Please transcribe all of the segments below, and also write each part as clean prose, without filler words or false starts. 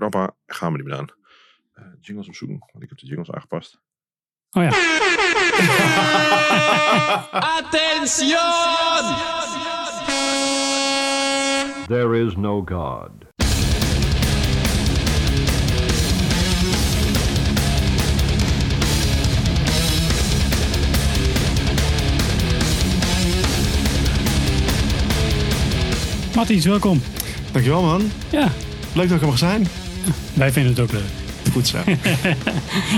Knappa, gaan we die bedaan. Jingles opzoeken, want ik heb de jingles aangepast. Oh ja. Attention! There is no God. Mattis, welkom. Dankjewel, man. Ja. Leuk dat ik er mag zijn. Wij vinden het ook leuk. Goed zo.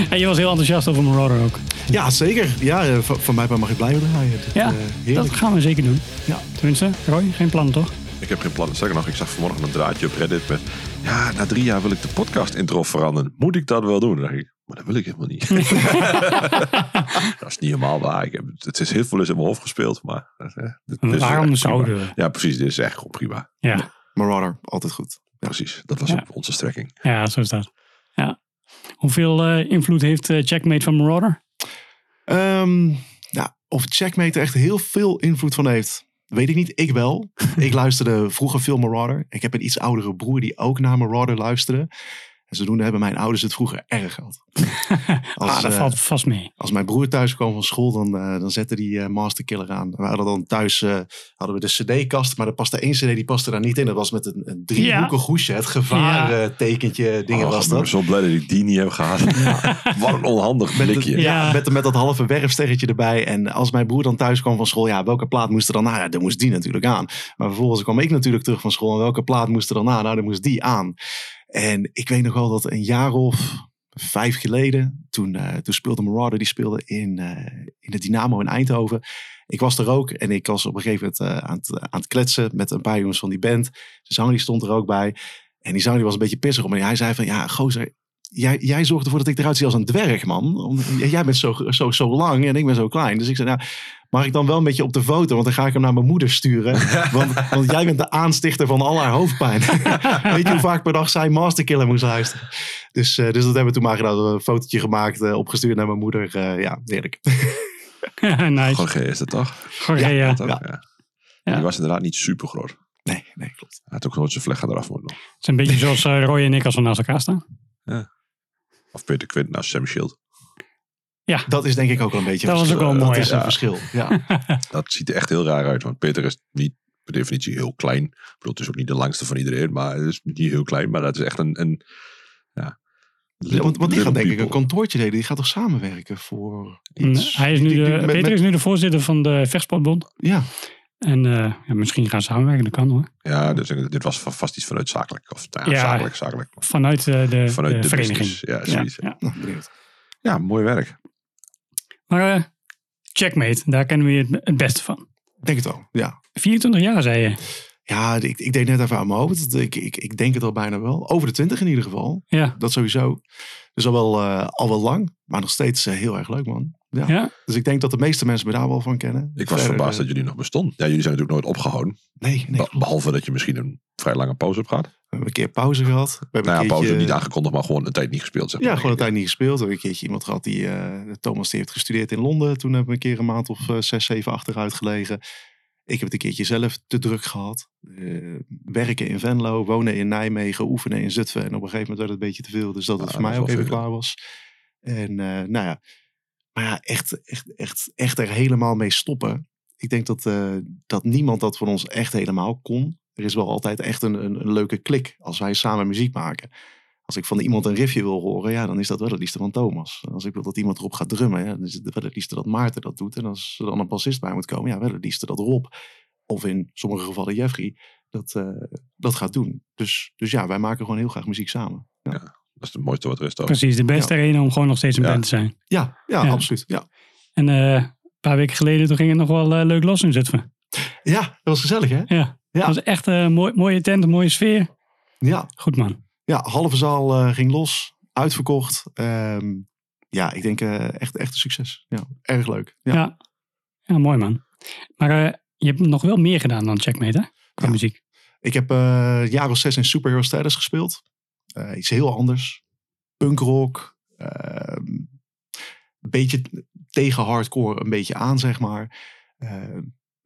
En je was heel enthousiast over Marauder ook. Ja, zeker. Ja, van mij mag ik blijven draaien. Dat gaan we zeker doen. Ja. Tenminste, Roy, geen plannen toch? Ik heb geen plannen. Zeker nog, ik zag vanmorgen een draadje op Reddit met... Ja, na 3 jaar wil ik de podcast intro veranderen. Moet ik dat wel doen? Dan dacht ik, maar dat wil ik helemaal niet. Dat is niet helemaal waar. Het is heel veel eens in mijn hoofd gespeeld, maar... Waarom zouden we? Ja, precies. Dit is echt gewoon prima. Ja. Marauder, altijd goed. Ja. Precies, dat was ook onze strekking. Ja, zo is dat. Ja. Hoeveel invloed heeft Checkmate van Marauder? Of Checkmate echt heel veel invloed van heeft, weet ik niet. Ik wel. Ik luisterde vroeger veel Marauder. Ik heb een iets oudere broer die ook naar Marauder luisterde. En zodoende hebben mijn ouders het vroeger erg gehad. Dat valt vast mee. Als mijn broer thuis kwam van school, dan zette hij Master Killer aan. We hadden dan thuis hadden we de cd-kast, maar er paste 1 cd, die paste daar niet in. Dat was met een 3-hoekig hoesje, het gevaartekentje, dingen was dat. Ik ben zo blij dat ik die niet heb gehad. Ja. Wat een onhandig blikje. Met dat halve werfsterretje erbij. En als mijn broer dan thuis kwam van school, welke plaat moest er dan aan? Ja, dan moest die natuurlijk aan. Maar vervolgens kwam ik natuurlijk terug van school en welke plaat moest er dan aan? Nou, dan moest die aan. En ik weet nog wel dat een jaar of 5 geleden, toen speelde Marauder, die speelde in de Dynamo in Eindhoven. Ik was er ook en ik was op een gegeven moment aan het kletsen met een paar jongens van die band. De zanger die stond er ook bij en die zanger die was een beetje pissig om. En hij zei van, ja gozer, jij zorgt ervoor dat ik eruit zie als een dwerg, man. Jij bent zo lang en ik ben zo klein. Dus ik zei, nou... Mag ik dan wel een beetje op de foto? Want dan ga ik hem naar mijn moeder sturen. Want jij bent de aanstichter van al haar hoofdpijn. Weet je hoe vaak per dag zij Master Killer moest luisteren? Dus dat hebben we toen maar gedaan. We hebben een fotootje gemaakt, opgestuurd naar mijn moeder. Ja, heerlijk. Nice. Gorgé is dat toch? Gorgé, ja. Die was inderdaad niet super groot. Nee, klopt. Hij had ook nooit zijn vleggen eraf moeten. Het is een beetje zoals Roy en ik als we naast elkaar staan. Ja. Of Peter Quint naast Sam Shield. Ja. Dat is denk ik ook wel een beetje dat verschil. Dat is een verschil. Ja. Dat ziet er echt heel raar uit. Want Peter is niet per definitie heel klein. Ik bedoel, het is ook niet de langste van iedereen. Maar het is niet heel klein. Maar dat is echt want die gaat denk ik een kantoortje delen. Die gaat toch samenwerken voor iets? Hij is nu Peter is nu de voorzitter van de Vechtsportbond. Ja. En misschien gaan ze samenwerken, dat kan hoor. Ja, dus dit was vast iets vanuit zakelijk. Of zakelijk. Vanuit de vereniging. Business. Ja, zoiets. Ja. Nou, benieuwd. Ja, mooi werk. Maar Checkmate, daar kennen we je het beste van. Denk het wel, ja. 24 jaar, zei je. Ja, ik deed net even aan mijn hoofd. Ik denk het al bijna wel. Over de 20 in ieder geval. Ja. Dat sowieso. Dus al wel lang. Maar nog steeds heel erg leuk, man. Ja. Ja. Dus ik denk dat de meeste mensen me daar wel van kennen. Ik was verbaasd dat jullie nog bestonden. Ja, jullie zijn natuurlijk nooit opgehouden. Nee. Behalve dat je misschien een vrij lange pauze hebt gehad. We hebben een keer pauze gehad. We hebben pauze niet aangekondigd, maar gewoon een tijd niet gespeeld. Zeg maar. Ja, gewoon een tijd niet gespeeld. We hebben een keertje iemand gehad die... Thomas die heeft gestudeerd in Londen. Toen hebben we een keer een maand of 6, 7 achteruit gelegen. Ik heb het een keertje zelf te druk gehad. Werken in Venlo, wonen in Nijmegen, oefenen in Zutphen. En op een gegeven moment werd het een beetje te veel. Dus dat het voor mij ook even klaar was. En Maar ja, echt er helemaal mee stoppen. Ik denk dat niemand dat voor ons echt helemaal kon. Er is wel altijd echt een leuke klik als wij samen muziek maken. Als ik van iemand een riffje wil horen, dan is dat wel het liefste van Thomas. Als ik wil dat iemand erop gaat drummen, dan is het wel het liefste dat Maarten dat doet. En als er dan een bassist bij moet komen, wel het liefste dat Rob, of in sommige gevallen Jeffrey, dat gaat doen. Dus ja, wij maken gewoon heel graag muziek samen. Ja. Ja. Dat is het mooiste wat er is. Precies, de beste reden om gewoon nog steeds een band te zijn. Ja, absoluut. Ja. En een paar weken geleden toen ging het nog wel leuk los in Zutphen. Ja, dat was gezellig hè? Ja, dat was echt een mooie tent, een mooie sfeer. Ja. Goed man. Ja, halve zaal ging los, uitverkocht. Ik denk echt een succes. Ja, erg leuk. Ja, mooi man. Maar je hebt nog wel meer gedaan dan Checkmate hè? Qua muziek. Ik heb jaar of 6 in Superhero Status gespeeld. Iets heel anders. Punkrock. Een beetje tegen hardcore. Een beetje aan, zeg maar.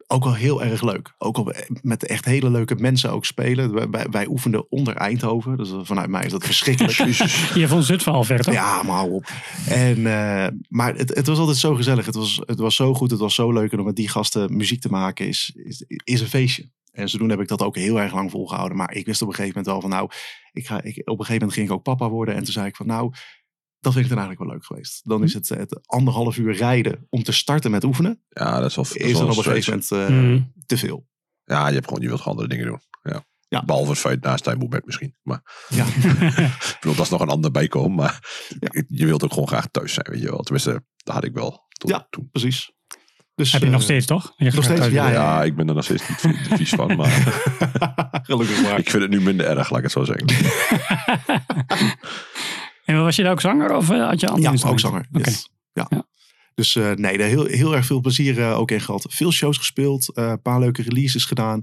ook wel heel erg leuk. Ook al met echt hele leuke mensen ook spelen. Wij oefenden onder Eindhoven. Dus vanuit mij is dat verschrikkelijk. Je vond Zutphen al ver, toch? Ja, maar hou op. Maar het was altijd zo gezellig. Het was zo goed. Het was zo leuk. En om met die gasten muziek te maken is een feestje. En zodoende heb ik dat ook heel erg lang volgehouden. Maar ik wist op een gegeven moment wel van op een gegeven moment ging ik ook papa worden. En toen zei ik van dat vind ik dan eigenlijk wel leuk geweest. Dan is het 1,5 uur rijden om te starten met oefenen. Ja, dat is dan op een gegeven moment te veel. Ja, je wilt gewoon andere dingen doen. Ja. Ja. Behalve het feit naast tijd moet bed misschien. Maar ja. Ik bedoel, dat is nog een ander bijkomen. Maar ja. Je wilt ook gewoon graag thuis zijn, weet je wel. Tenminste, dat had ik wel toen. Precies. Dus, heb je nog steeds, toch? Nog steeds, ja, ik ben er nog steeds niet vies van. Maar gelukkig maar. Ik vind het nu minder erg, laat ik het zo zeggen. En was je daar ook zanger of had je andere? Ja, ook zanger. Yes. Okay. Ja. Dus nee, daar heel erg veel plezier ook in gehad. Veel shows gespeeld, een paar leuke releases gedaan.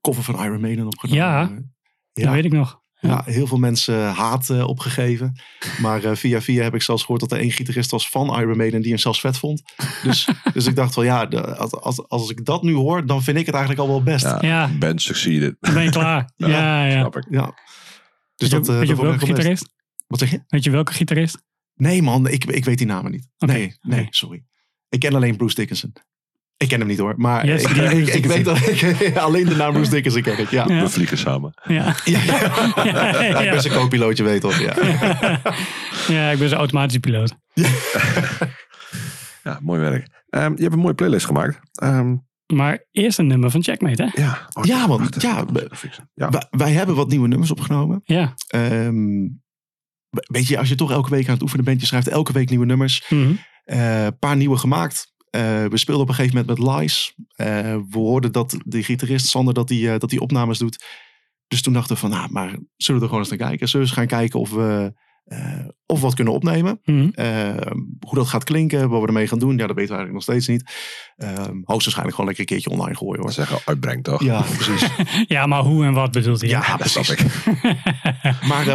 Cover van Iron Maiden opgedaan. Ja, dat weet ik nog. Ja, heel veel mensen haat opgegeven. Maar via heb ik zelfs gehoord dat er één gitarist was van Iron Maiden die hem zelfs vet vond. Dus ik dacht wel, als ik dat nu hoor, dan vind ik het eigenlijk al wel best. Ja. Ben succeeded. Dan ben je klaar. Ja. Snap ik. Ja. Dus weet je welke gitarist? Wat zeg je? Weet je welke gitarist? Nee man, ik weet die namen niet. Okay. Nee, sorry. Ik ken alleen Bruce Dickinson. Ik ken hem niet hoor, maar yes, ik weet dat ik alleen de naam Bruce Dickinson ken ik. Ja. We vliegen samen. Ja. Ik ben zo'n co-pilootje, weet toch? Ja. Ja, ik ben zo'n automatische piloot. Ja, mooi werk. Je hebt een mooie playlist gemaakt. Maar eerst een nummer van Checkmate, hè? Ja, want wij hebben wat nieuwe nummers opgenomen. Ja. Weet je, als je toch elke week aan het oefenen bent, je schrijft elke week nieuwe nummers. Mm-hmm. Paar nieuwe gemaakt. We speelden op een gegeven moment met Lies. We hoorden dat de gitarist Sander dat die opnames doet. Dus toen dachten we van, maar zullen we er gewoon eens naar kijken? Zullen we eens gaan kijken of we wat kunnen opnemen? Mm-hmm. Hoe dat gaat klinken, wat we ermee gaan doen. Ja, dat weten we eigenlijk nog steeds niet. Hoogstwaarschijnlijk gewoon lekker een keertje online gooien, hoor. Zeggen, uitbrengt toch? Ja, precies. Ja, maar hoe en wat bedoelt hij? Ja, dat snap ik.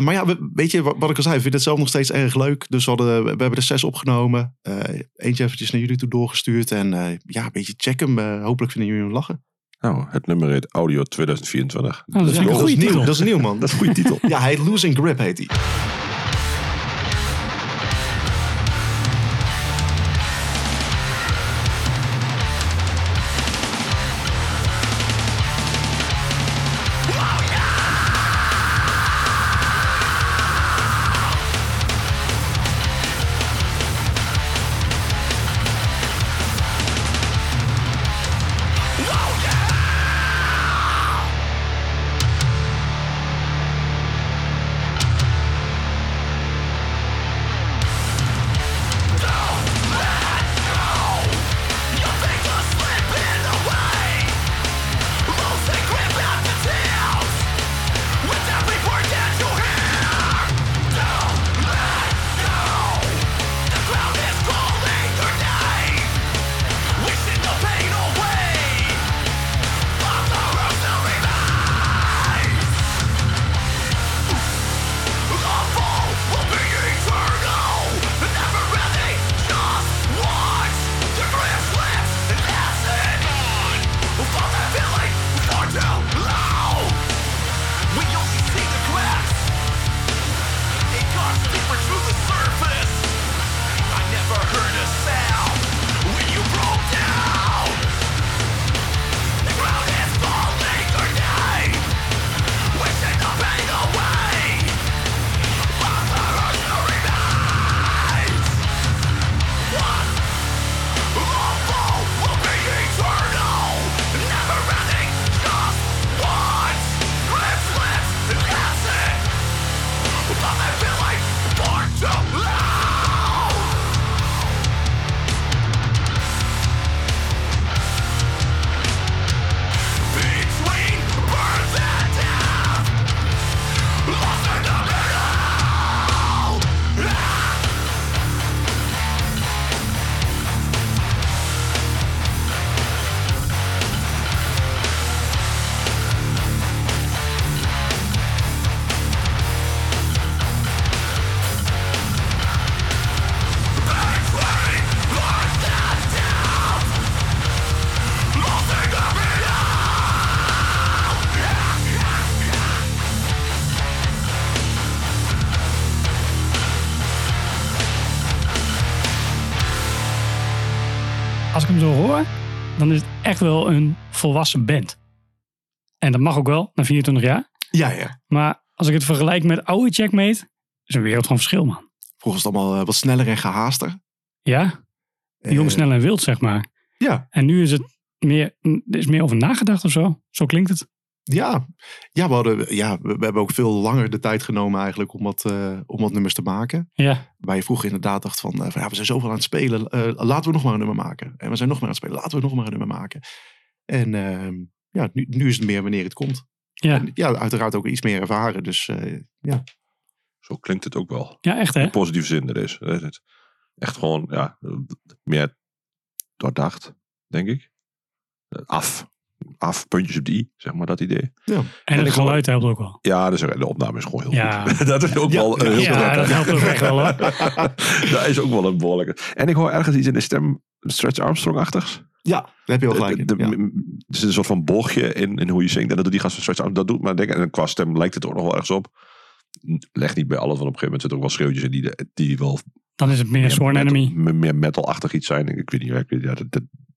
Maar ja, weet je wat ik al zei? We vinden het zelf nog steeds erg leuk. Dus we hebben er 6 opgenomen. Eentje eventjes naar jullie toe doorgestuurd. En een beetje check hem. Hopelijk vinden jullie hem lachen. Nou, het nummer heet Audio 2024. Oh, dat is een goede titel. Dat is nieuw, man. Dat is een goede titel. Ja, hij heet Losing Grip, heet hij. Als ik hem zo hoor, dan is het echt wel een volwassen band. En dat mag ook wel, na 24 jaar. Ja, ja. Maar als ik het vergelijk met oude Checkmate, is een wereld van verschil, man. Vroeger was het allemaal wat sneller en gehaaster. Ja, jong, snel en wild, zeg maar. Ja. En nu is het meer over nagedacht of zo. Zo klinkt het. Ja, ja, we hebben ook veel langer de tijd genomen eigenlijk om wat nummers te maken. Ja. Waar je vroeger inderdaad dacht van we zijn zoveel aan het spelen, laten we nog maar een nummer maken. En we zijn nog maar aan het spelen, laten we nog maar een nummer maken. En nu is het meer wanneer het komt. Ja, en, ja, uiteraard ook iets meer ervaren, dus ja. Zo klinkt het ook wel. Ja, echt hè? In positieve zin er is. Echt gewoon, ja, meer doordacht, denk ik. Af, puntjes op de i, zeg maar, dat idee. Ja. En de geluid helpt ook wel. Ja, dus de opname is gewoon heel goed. Dat is ook wel heel belangrijk. Ja, dat helpt ook echt wel. Dat is ook wel een behoorlijke. En ik hoor ergens iets in de stem, Stretch Armstrong-achtigs. Ja, dat heb je wel gelijk. Er zit een soort van bochtje in hoe je zingt. En dat doet die gast van Stretch Armstrong. Dat doet maar denken. En qua stem lijkt het ook nog wel ergens op. Leg niet bij alles, want op een gegeven moment zitten ook wel schreeuwtjes in die wel... Dan is het meer Sworn Enemy. Meer metalachtig iets zijn. Ik weet niet,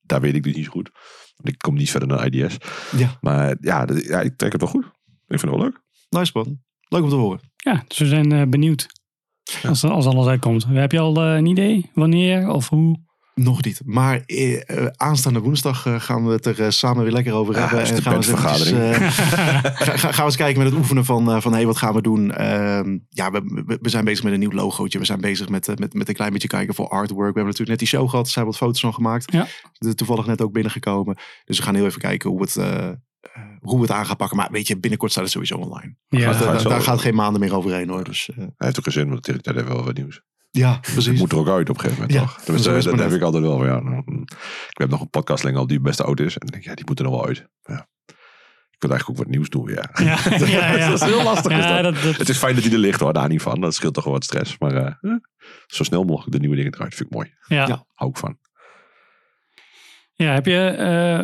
daar weet ik dus niet zo goed. Ik kom niet verder dan IDS. Ja. Maar ja, ik trek het wel goed. Ik vind het wel leuk. Nice man. Leuk om te horen. Ja, dus we zijn benieuwd. Ja. Als alles uitkomt. Heb je al een idee? Wanneer of hoe? Nog niet. Maar aanstaande woensdag gaan we het er samen weer lekker over hebben. Ja, en gaan we eens kijken met het oefenen van wat gaan we doen? We zijn bezig met een nieuw logootje. We zijn bezig met een klein beetje kijken voor artwork. We hebben natuurlijk net die show gehad. Er zijn wat foto's van gemaakt. Ja. Toevallig net ook binnengekomen. Dus we gaan heel even kijken hoe we het aan gaan pakken. Maar weet je, binnenkort staat het sowieso online. Ja. Daar gaat geen maanden meer overheen hoor. Dus, hij heeft ook geen zin, want dat heeft wel wat nieuws. Ja, precies. Het moet er ook uit op een gegeven moment. Ja, toch? Dat heb ik altijd wel. Ja, ik heb nog een podcastling al die best oud is. En denk, die moet er nog wel uit. Ja. Ik wil eigenlijk ook wat nieuws doen. Ja. Ja. Dat is heel lastig. Ja, dat... Het is fijn dat hij er ligt hoor, daar niet van. Dat scheelt toch wel wat stress. Maar zo snel mogelijk de nieuwe dingen eruit. Vind ik mooi. Ja. Ja, hou ik van. Ja, heb je,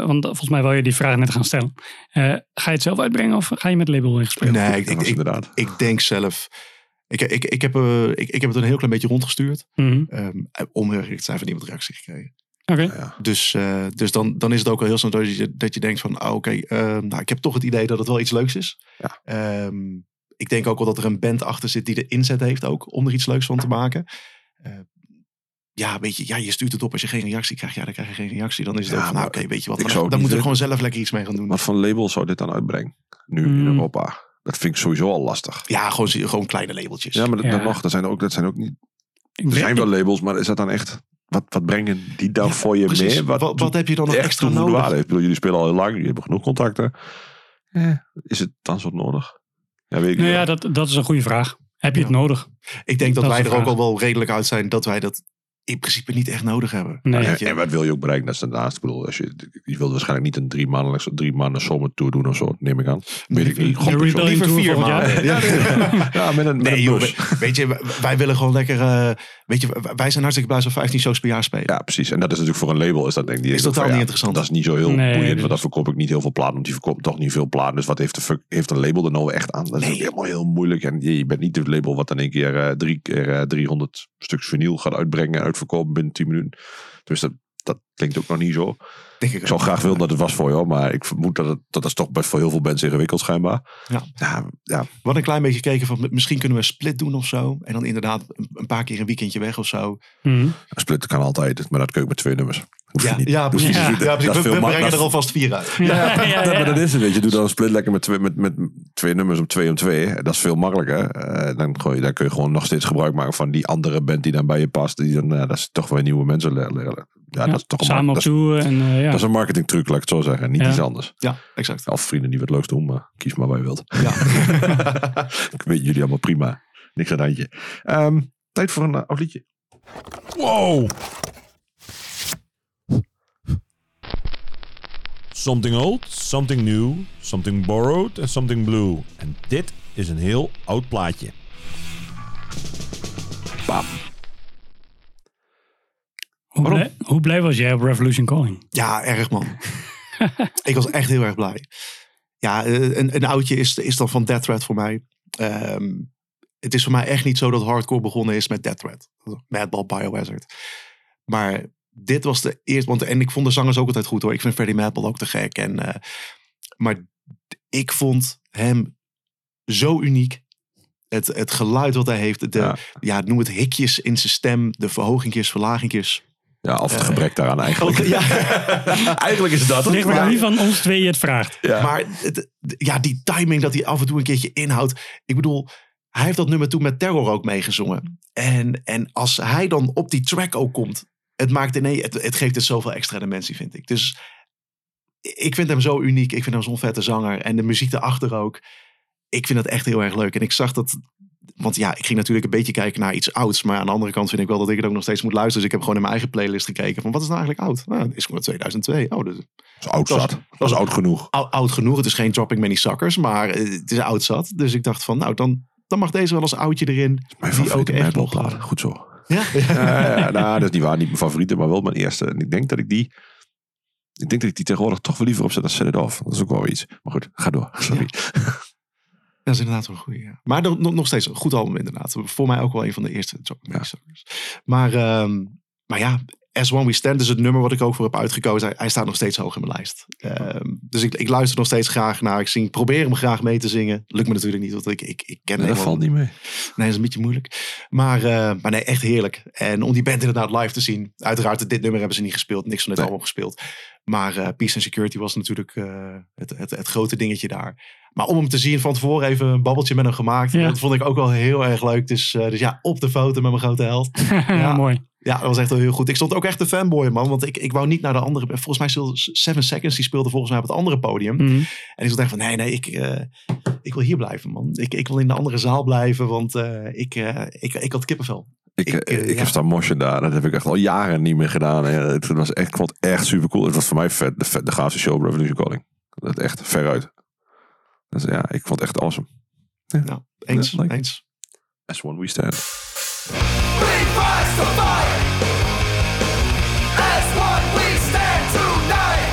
want volgens mij wil je die vraag net gaan stellen. Ga je het zelf uitbrengen of ga je met label in gesprek? Nee, ik denk zelf... Ik heb het een heel klein beetje rondgestuurd. Mm-hmm. Om heel erg te zijn van niemand reactie gekregen. Okay. Ja. Dus dan is het ook al heel snel dat je denkt van... ik heb toch het idee dat het wel iets leuks is. Ja. Ik denk ook wel dat er een band achter zit die de inzet heeft ook... om er iets leuks van te maken. Je stuurt het op als je geen reactie krijgt. Ja, dan krijg je geen reactie. Dan is het weet je wat. Dan moeten we gewoon zelf lekker iets mee gaan doen. Wat van label zou dit dan uitbrengen? Nu in Europa... Dat vind ik sowieso al lastig. Ja, gewoon kleine labeltjes. Ja, maar dat mag. Dat zijn ook niet... Er zijn wel labels, maar is dat dan echt... Wat brengen die dan voor je mee? Wat heb je dan nog extra nodig? Ik bedoel, jullie spelen al heel lang. Jullie hebben genoeg contacten. Is het dan zo nodig? Ja, weet ik niet. Dat is een goede vraag. Heb je het nodig? Ik denk dat wij er ook al wel redelijk uit zijn... dat wij dat in principe niet echt nodig hebben. Nee. En wat wil je ook bereiken? Dat is daarnaast. Ik bedoel, je wilt waarschijnlijk niet een drie maanden zomertour doen of zo. Neem ik aan. Weet ik niet. Liever 4 maanden. Ja, met een bus. Weet je, wij willen gewoon lekker... wij zijn hartstikke blij als we 15 shows per jaar spelen. Ja, precies. En dat is natuurlijk voor een label. Is dat denk ik niet totaal niet interessant. Dat is niet zo heel boeiend. Want dat verkoop ik niet heel veel platen. Want die verkoopt toch niet veel platen. Dus wat heeft een label er nou echt aan? Dat is helemaal heel moeilijk. En je bent niet het label wat in één keer 300 stuks vinyl gaat uitbrengen... verkopen binnen 10 minuten. Dus dat klinkt ook nog niet zo. Ik zou graag willen dat het was voor jou, maar ik vermoed dat is toch best voor heel veel bands ingewikkeld schijnbaar. Ja. Wat een klein beetje gekeken van misschien kunnen we een split doen of zo. En dan inderdaad een paar keer een weekendje weg of zo. Mm-hmm. Split kan altijd, maar dat kun je met 2 nummers. Precies. Ja, precies. We brengen er alvast 4 uit. Ja. Maar dat is een beetje. Doe dan een split lekker met twee nummers om twee. Dat is veel makkelijker. Dan kun je gewoon nog steeds gebruik maken van die andere band die dan bij je past. Die dan, dat is toch weer nieuwe mensen leren. Ja, dat is toch samen op toe. Dat is een marketingtruc, laat ik het zo zeggen. Niet iets anders. Ja, exact. Of vrienden die wat leuks doen, maar kies maar waar je wilt. Ja. Ik weet jullie allemaal prima. Niks aan het handje. Tijd voor een liedje. Wow! Something old, something new, something borrowed en something blue. En dit is een heel oud plaatje. Bam. Hoe blij was jij op Revolution Calling? Ja, erg man. Ik was echt heel erg blij. Ja, een oudje is dan van Death Threat voor mij. Het is voor mij echt niet zo dat hardcore begonnen is met Death Threat. Madball, Bio Wizard. Maar dit was de eerste. En ik vond de zangers ook altijd goed hoor. Ik vind Freddie Madball ook te gek. Maar ik vond hem zo uniek. Het geluid wat hij heeft. Ja, noem het hikjes in zijn stem. De verhogingjes, verlagingjes. Ja, of het gebrek daaraan eigenlijk. Ja. Eigenlijk is het dat. Het ligt maar wie van ons tweeën het vraagt. Ja. Maar die timing dat hij af en toe een keertje inhoudt. Ik bedoel, hij heeft dat nummer toen met Terror ook meegezongen. En als hij dan op die track ook komt. Het geeft het zoveel extra dimensie, vind ik. Dus ik vind hem zo uniek. Ik vind hem zo'n vette zanger. En de muziek erachter ook. Ik vind dat echt heel erg leuk. En ik zag dat... Want ja, ik ging natuurlijk een beetje kijken naar iets ouds. Maar aan de andere kant vind ik wel dat ik het ook nog steeds moet luisteren. Dus ik heb gewoon in mijn eigen playlist gekeken. Van wat is nou eigenlijk oud? Nou, het is gewoon 2002. Oh, dat is oud genoeg. Oud genoeg. Het is geen Dropping Many Suckers. Maar het is oud zat. Dus ik dacht van, nou, dan mag deze wel als oudje erin. Dat is mijn favoriete Madball-plaat. Goed zo. Ja? Dat is niet waar. Niet mijn favoriete, maar wel mijn eerste. En ik denk dat ik die... tegenwoordig toch wel liever opzet als Set It Off. Dat is ook wel iets. Maar goed, ga door. Sorry. Ja. Dat is inderdaad wel een goede. Ja. Maar nog steeds een goed album inderdaad. Voor mij ook wel een van de eerste. Ja. Maar ja, As One We Stand is het nummer wat ik ook voor heb uitgekozen. Hij staat nog steeds hoog in mijn lijst. Dus ik luister nog steeds graag naar. Ik probeer hem graag mee te zingen. Lukt me natuurlijk niet, want ik ken hem. Dat valt niet mee. Nee, dat is een beetje moeilijk. Maar nee, echt heerlijk. En om die band inderdaad live te zien. Uiteraard, dit nummer hebben ze niet gespeeld. Niks van dit album gespeeld. Maar Peace and Security was natuurlijk het grote dingetje daar. Maar om hem te zien, van tevoren even een babbeltje met hem gemaakt. Ja. Dat vond ik ook wel heel erg leuk. Dus ja, op de foto met mijn grote held. Ja, mooi. Ja, dat was echt wel heel goed. Ik stond ook echt te fanboy, man. Want ik wou niet naar de andere... Volgens mij speelde 7 Seconds, die speelde volgens mij op het andere podium. Mm-hmm. En ik stond echt van, nee, ik wil hier blijven, man. Ik wil in de andere zaal blijven, want ik had kippenvel. Ik heb staan moshen daar. Dat heb ik echt al jaren niet meer gedaan. Ik vond het echt super cool. Het was voor mij de gaafste show, Revolution Calling. Dat echt veruit. Dus ja, ik vond het echt awesome. Ja. Nou, eens. As One We Stand. We fight to fight. As one we stand tonight.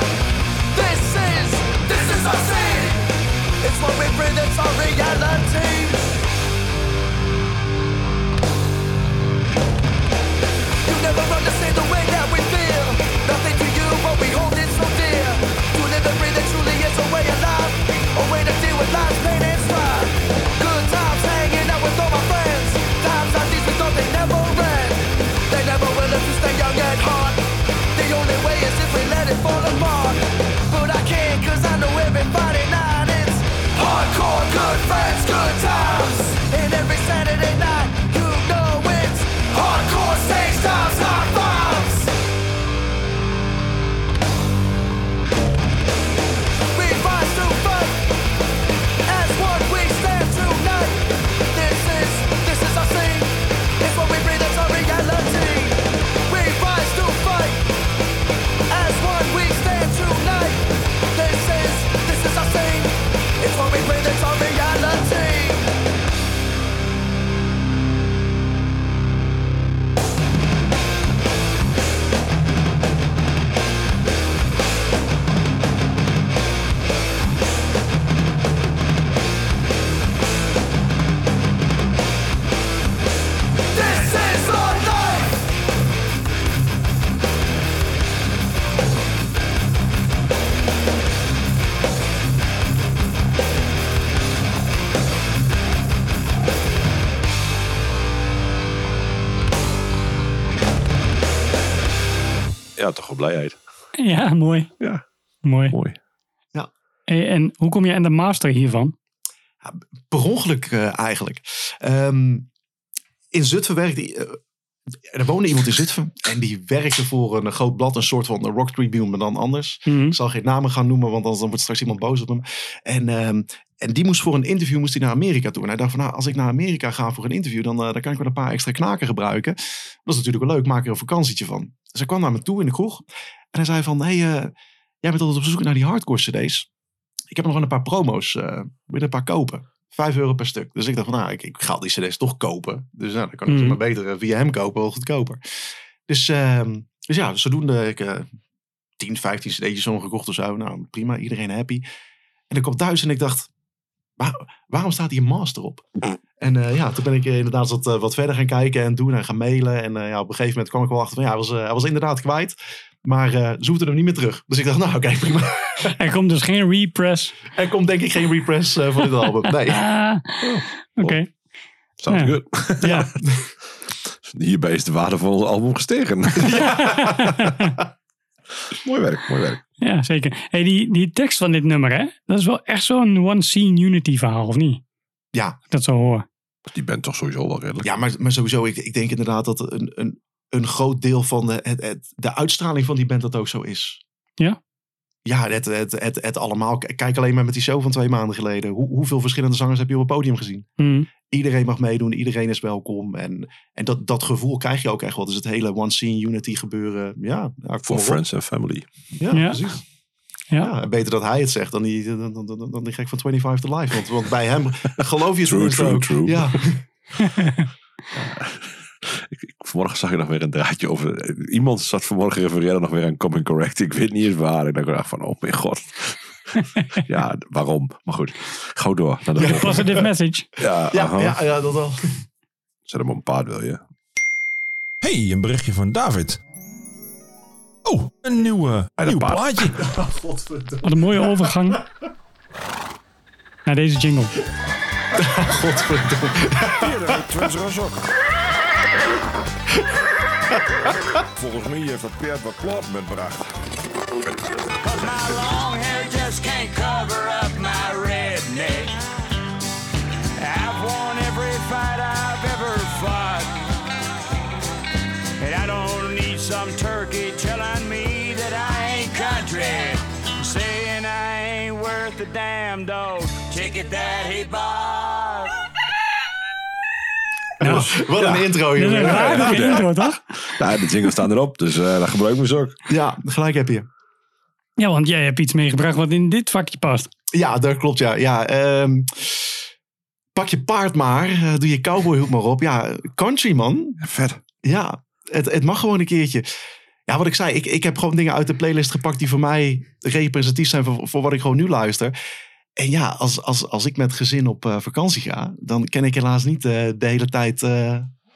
This is our scene. It's what we breathe, it's our reality. You never understand the way that we feel. Nothing to you, but we hold it so dear. To live and breathe, it truly is a way of life. A way to deal with life's pain and strife. Good times hanging out with all my friends. Times like these we thought they never end. They never will if you stay young at heart. The only way is if we let it fall apart. But I can't, cause I know everybody now. It's hardcore, good friends, good times. And every Saturday night, you know it's hardcore stage times, high fives. We rise to fight. As one we stand tonight. This is our scene. It's what we breathe, it's our reality. We rise to fight. As one we stand tonight. This is our scene. It's what we breathe, it's our reality. Ja, toch wel blijheid. Ja, mooi. Ja, mooi. Ja. En hoe kom je aan de master hiervan? Ja, per ongeluk eigenlijk. In Zutphen werkte... er woonde iemand in Zutphen. En die werkte voor een groot blad. Een soort van Rock Tribune, maar dan anders. Mm-hmm. Ik zal geen namen gaan noemen, want anders wordt straks iemand boos op hem. En die moest voor een interview naar Amerika toe. En hij dacht van, nou, als ik naar Amerika ga voor een interview... dan kan ik wel een paar extra knaken gebruiken. Dat is natuurlijk wel leuk, maak er een vakantietje van. Dus hij kwam naar me toe in de kroeg. En hij zei van, hey, jij bent altijd op zoek naar die hardcore cd's. Ik heb nog wel een paar promo's. Wil je een paar kopen? €5 per stuk. Dus ik dacht van, nou, ik ga al die cd's toch kopen. Dus nou, dan kan ik het maar beter via hem kopen, wel goedkoper. Dus ja, zodoende heb ik 10, 15 cd'tjes omgekocht of zo. Nou, prima, iedereen happy. En ik kwam thuis en ik dacht... Waarom staat hier master op? En toen ben ik inderdaad wat verder gaan kijken en doen en gaan mailen. En op een gegeven moment kwam ik wel achter van hij was inderdaad kwijt. Maar ze hoefden hem niet meer terug. Dus ik dacht, oké, prima. Er komt dus geen repress. Er komt denk ik geen repress van dit album. Nee. Oké. Sounds good. Ja. Hierbij is de waarde van ons album gestegen. Mooi werk. Ja, zeker. Hey, die tekst van dit nummer, hè? Dat is wel echt zo'n One Scene Unity verhaal, of niet? Ja. Dat zo hoor. Die bent toch sowieso wel redelijk. Ja, maar sowieso, ik denk inderdaad dat een groot deel van de uitstraling van die band dat ook zo is. Ja? Ja, het allemaal. Kijk alleen maar met die show van 2 maanden geleden. Hoeveel verschillende zangers heb je op het podium gezien? Mm. Iedereen mag meedoen, iedereen is welkom. En dat gevoel krijg je ook echt wel. Dus het hele One Scene Unity gebeuren. Ja, voor friends en family. Ja, precies. Ja, beter dat hij het zegt dan die gek van 25 to Life. Want bij hem geloof je het true, true, ook. True. Ja. Vanmorgen zag ik nog weer een draadje over. Iemand zat vanmorgen refereren nog weer aan Coming Correct. Ik weet niet eens waar. En dan dacht van, oh mijn god. Ja, waarom? Maar goed, gauw door. Naar de positive message. Ja, dat wel. Zet hem op een paard, wil je? Hey, een berichtje van David. Oh, een nieuw plaatje. Wat een mooie overgang. Naar deze jingle. Godverdomme. Volgens mij heeft het Peert wat klopt met bracht. Cause my long hair just can't cover up my redneck. I've won every fight I've ever fought. And I don't need some turkey telling me that I ain't country. Saying I ain't worth a damn dog ticket that he bought. Nou, wat een intro, hier. Een aardige intro, toch? Ja, de jingles staan erop, dus dat gebruiken we ze ook. Ja, gelijk heb je. Ja, want jij hebt iets meegebracht wat in dit vakje past. Ja, dat klopt, ja. Pak je paard maar, doe je cowboyhoed maar op. Ja, countryman. Ja, vet. Ja, het mag gewoon een keertje. Ja, wat ik zei, ik heb gewoon dingen uit de playlist gepakt die voor mij representatief zijn voor wat ik gewoon nu luister. En ja, als ik met gezin op vakantie ga, dan kan ik helaas niet de hele tijd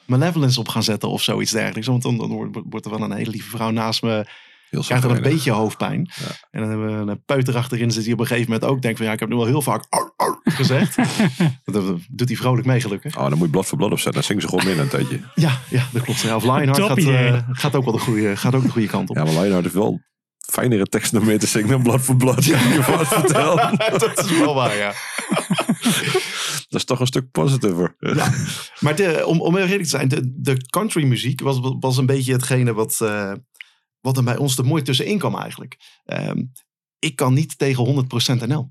Malevolence op gaan zetten of zoiets dergelijks. Want dan wordt er wel een hele lieve vrouw naast me. Krijgt er een beetje hoofdpijn. Ja. En dan hebben we een peuter achterin zit die op een gegeven moment ook denkt van ja, ik heb nu wel heel vaak ar, gezegd. Dat doet hij vrolijk mee, gelukkig. Oh, dan moet je blad voor blad opzetten. Dan zingen ze gewoon binnen een tijdje. Ja, dat klopt. Ja, of Lionheart gaat ook wel de goede kant op. Ja, maar Lionheart heeft wel fijnere tekst nog meer te zingen dan blad voor blad. Ja. Dat is wel waar, ja. Dat is toch een stuk positiever. Ja. Maar om heel eerlijk te zijn, de country muziek was een beetje hetgene wat er bij ons er mooi tussenin kwam eigenlijk. Ik kan niet tegen 100% NL.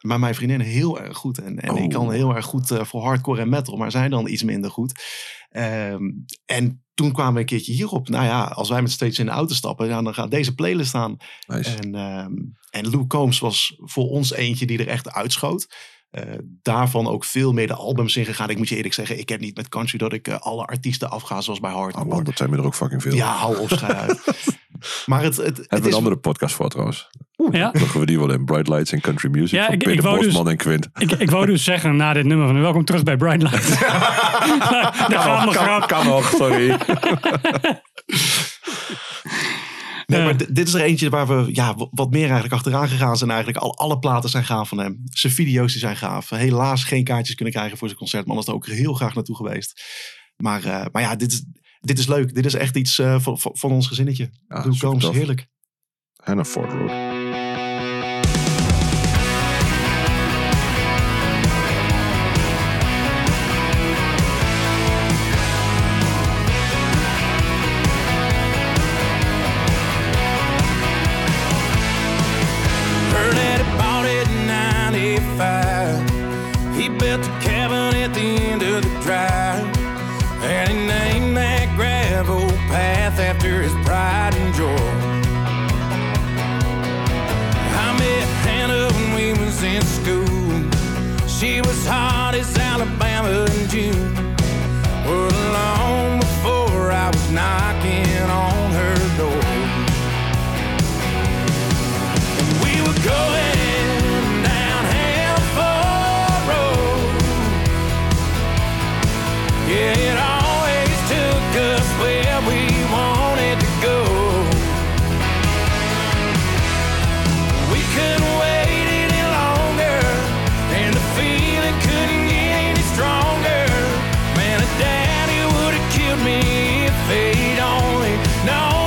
Maar mijn vriendinnen heel erg goed. En ik kan heel erg goed voor hardcore en metal. Maar zij dan iets minder goed. En toen kwamen we een keertje hierop. Nou ja, als wij met steeds in de auto stappen. Ja, dan gaat deze playlist aan. Nice. En Luke Combs was voor ons eentje die er echt uitschoot. Daarvan ook veel meer de albums in gegaan. Ik moet je eerlijk zeggen, ik heb niet met country dat ik alle artiesten afga zoals bij hardcore. Oh man, dat zijn we er ook fucking veel. Ja, hou op, schrijf uit. Maar hebben we een andere podcast voor trouwens. Ja? Leggen we die wel in Bright Lights en Country Music van Peter Bosman en Quint. Ik wou dus zeggen na dit nummer van welkom terug bij Bright Lights. Kan nog, sorry. Nee, maar dit is er eentje waar we wat meer eigenlijk achteraan gegaan zijn. Eigenlijk alle platen zijn gaaf van hem. Zijn video's die zijn gaaf. Helaas geen kaartjes kunnen krijgen voor zijn concert. Maar anders er ook heel graag naartoe geweest. Maar ja, dit is leuk. Dit is echt iets van ons gezinnetje. Ja, Doe Combs, heerlijk. En een Ford Road. Yeah, it always took us where we wanted to go. We couldn't wait any longer, and the feeling couldn't get any stronger. Man, a daddy would have killed me if they'd only known.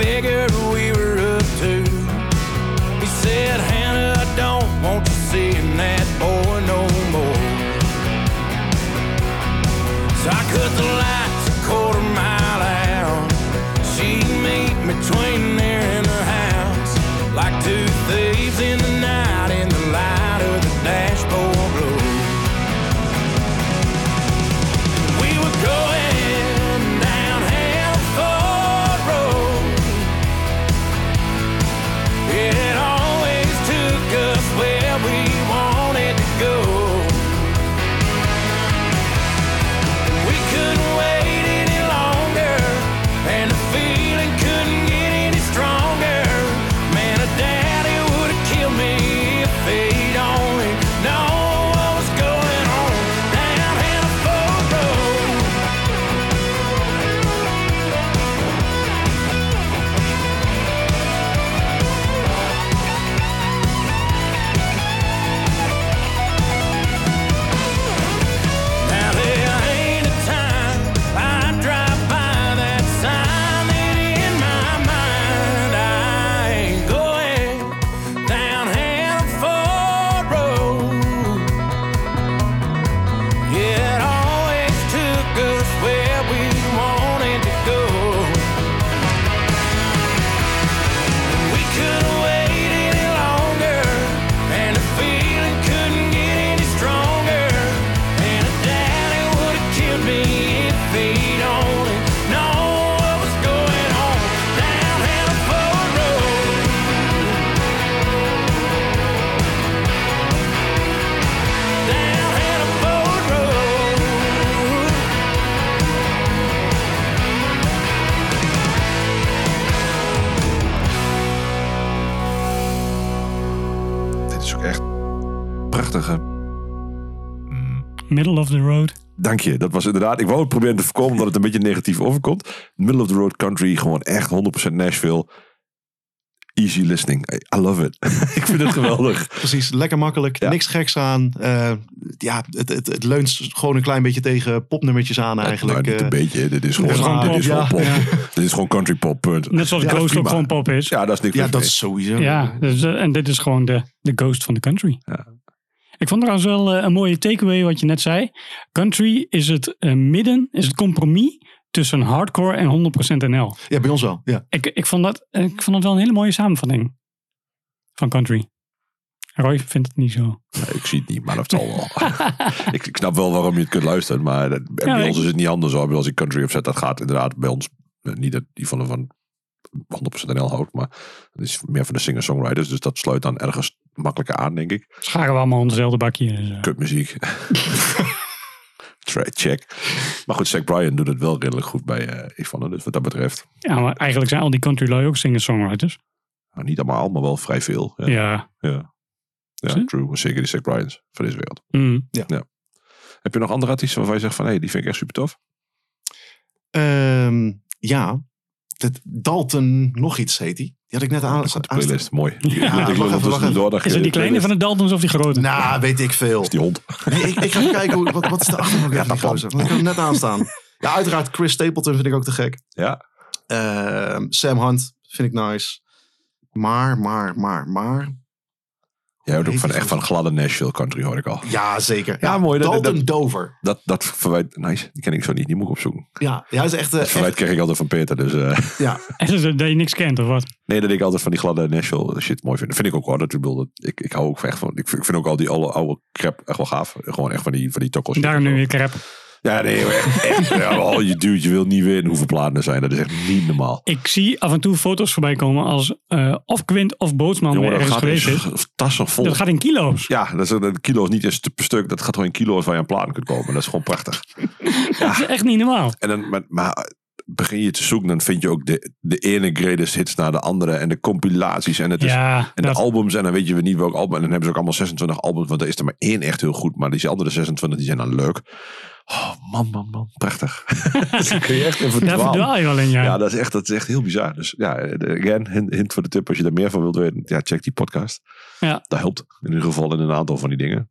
Figured we were up to. He said, Hannah, I don't want you seeing that boy no more. So I cut the lights a quarter mile out. She'd meet me between there and her house, like two thieves in the night, in the light of the dashboard glow. We were going down Hannaford. It always took us where we wanted to go. We couldn't wait any longer, and the feeling couldn't get any stronger. Man, a daddy would have killed me if he'd only known what was going on down Hannaford Road. Middle of the road. Dank je, dat was inderdaad... Ik wou het proberen te voorkomen dat het een beetje negatief overkomt. Middle of the road country, gewoon echt 100% Nashville. Easy listening. I love it. Ik vind het geweldig. Precies, lekker makkelijk. Ja. Niks geks aan. Het leunt gewoon een klein beetje tegen popnummertjes aan eigenlijk. Nou, een beetje. Dit is gewoon, dit is gewoon pop. Ja. Dit is gewoon country pop. Punt. Net zoals Ghost ook gewoon pop is. Ja, dat is niks. Ja, dat is sowieso. Ja, en dit is gewoon de Ghost van de country. Ja. Ik vond trouwens wel een mooie takeaway wat je net zei. Country is het midden, is het compromis tussen hardcore en 100% NL. Ja, bij ons wel. Ja. Ik vond dat wel een hele mooie samenvatting van country. Roy vindt het niet zo. Nee, ik zie het niet, maar dat zal wel. ik snap wel waarom je het kunt luisteren, maar bij ons is het niet anders. Hoor. Als ik country opzet, dat gaat inderdaad bij ons niet dat die van 100% NL houdt, maar het is meer van de singer-songwriters, dus dat sluit dan ergens makkelijker aan, denk ik. Scharen we allemaal hetzelfde bakje. Dus, kutmuziek. Try check. Maar goed, Zach Bryan doet het wel redelijk goed bij Yvonne, dus wat dat betreft. Ja, maar eigenlijk zijn al die countrylui ook singer-songwriters. Nou, niet allemaal, maar wel vrij veel. Ja. Ja, true. Zeker die Zach Bryans van deze wereld. Mm. Ja. Ja. Heb je nog andere artiesten waarvan je zegt van, hey, die vind ik echt super tof? Ja. Dalton, nog iets heet hij. Die had ik net aan. Dat playlist, mooi. Ja, ik is het die kleine van de Daltons of die grote? Nou, weet ik veel. Is die hond? Nee, ik ga kijken, wat is de achtergrond? Ja, dat kan ik net aanstaan. Ja, uiteraard Chris Stapleton vind ik ook te gek. Ja. Sam Hunt vind ik nice. Maar... Jij houdt ook van gladde Nashville country, hoor ik al. Ja, zeker. Ja, mooi. Dalton Dover. Dat verwijt... Nice, die ken ik zo niet. Die moet ik opzoeken. Ja, hij is echt... Dat verwijt krijg ik altijd van Peter, dus... Ja. Dat je niks kent, of wat? Nee, dat ik altijd van die gladde Nashville shit mooi vind. Dat vind ik ook wel. Ik hou ook echt van... Ik vind ook al die oude crap echt wel gaaf. Gewoon echt van die tokkels. Daarom nu weer crap. Ja, nee, echt. Al je duwt, je wil niet weten hoeveel platen er zijn. Dat is echt niet normaal. Ik zie af en toe foto's voorbij komen als of Quint of Bootsman. Jongen, dat gaat tassen vol. Dat gaat in kilo's. Ja, dat kilo's niet eens per stuk. Dat gaat gewoon in kilo's waar je aan platen kunt kopen. Dat is gewoon prachtig. Ja. Dat is echt niet normaal. En dan, maar begin je te zoeken, dan vind je ook de ene greatest hits naar de andere. En de compilaties. En, het is, ja, en dat... de albums. En dan weet je weer niet welk album. En dan hebben ze ook allemaal 26 albums. Want er is er maar één echt heel goed. Maar die andere 26 die zijn dan leuk. Oh, man. Prachtig. Daar verdwaal je wel in, ja. Ja, dat is echt heel bizar. Dus ja, again, hint voor de tip. Als je daar meer van wilt weten, ja, check die podcast. Ja. Dat helpt in ieder geval in een aantal van die dingen.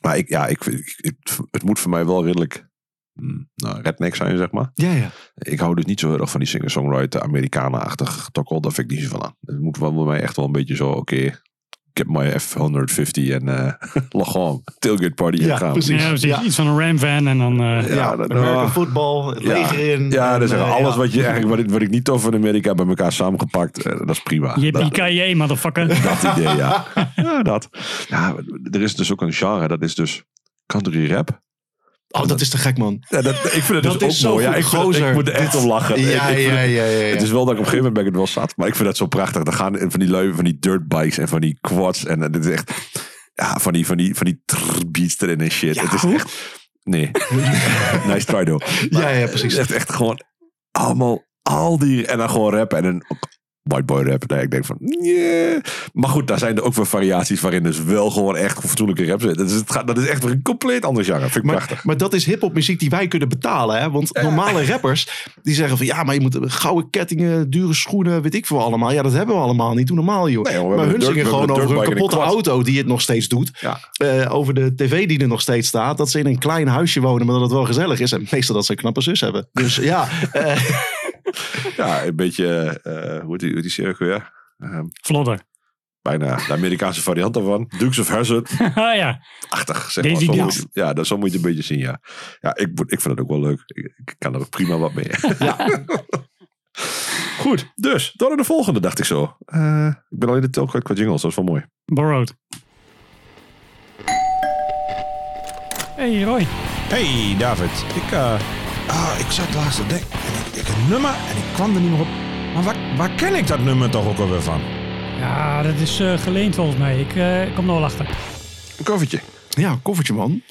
Maar het moet voor mij wel redelijk... redneck zijn, zeg maar. Ja. Ik hou dus niet zo heel erg van die singer-songwriter Amerikanen-achtig tokkel. Daar vind ik niet zo van aan. Het moet bij mij echt wel een beetje zo, oké, get my F-150 en lachom, tailgate party gaan. Ja, precies. Ja. Iets van een Ram-van en dan... voetbal, leger in. Ja, dat is alles wat ik niet tof van Amerika bij elkaar samengepakt. Dat is prima. Yippie-ki-yay, motherfucker. Dat idee, ja. Ja, dat. Ja, er is dus ook een genre, dat is dus country rap. Oh, dat is te gek, man. Ja, ik vind het dat dus is ook mooi. Ja, ik moet er echt om lachen. Ja. Het is wel dat ik op een gegeven moment ben ik het wel zat. Maar ik vind dat zo prachtig. Dan gaan van die lui, van die dirtbikes en van die quads. En dit is echt... Ja, van die beats erin en shit. Ja, het is echt... Nee. Nice try, though. Ja, precies. Het is echt gewoon allemaal... Al die... En dan gewoon rappen en dan... White boy rap. Nee, ik denk van... Yeah. Maar goed, daar zijn er ook weer variaties waarin dus wel gewoon echt fatsoenlijke rap zit. Dat is echt weer een compleet ander genre. Vind ik prachtig. Maar dat is hiphop muziek die wij kunnen betalen. Hè? Want normale rappers die zeggen van... Ja, maar je moet gouden kettingen, dure schoenen, weet ik veel allemaal. Ja, dat hebben we allemaal niet. Doe normaal, joh. Nee, maar hun zingen gewoon over een kapotte auto die het nog steeds doet. Ja. Over de tv die er nog steeds staat. Dat ze in een klein huisje wonen, maar dat het wel gezellig is. En meestal dat ze een knappe zus hebben. Dus ja... Ja, een beetje, hoe heet die serie weer? Vlodder. Bijna de Amerikaanse variant daarvan. Dukes of Hazzard. Ja. Achtig, zeg maar. Zo moet je het een beetje zien, ja. Ja, ik vind het ook wel leuk. Ik kan er prima wat mee. Ja. Goed, dus, door naar de volgende, dacht ik zo. Ik ben al in de tel qua jingles, dat is wel mooi. Borrowed. Hey Roy. Hey David. Ik zat laatst te denken. Ik heb een nummer en ik kwam er niet meer op. Maar waar ken ik dat nummer toch ook alweer van? Ja, dat is geleend volgens mij. Ik kom er wel achter. Een koffertje. Ja, een koffertje, man.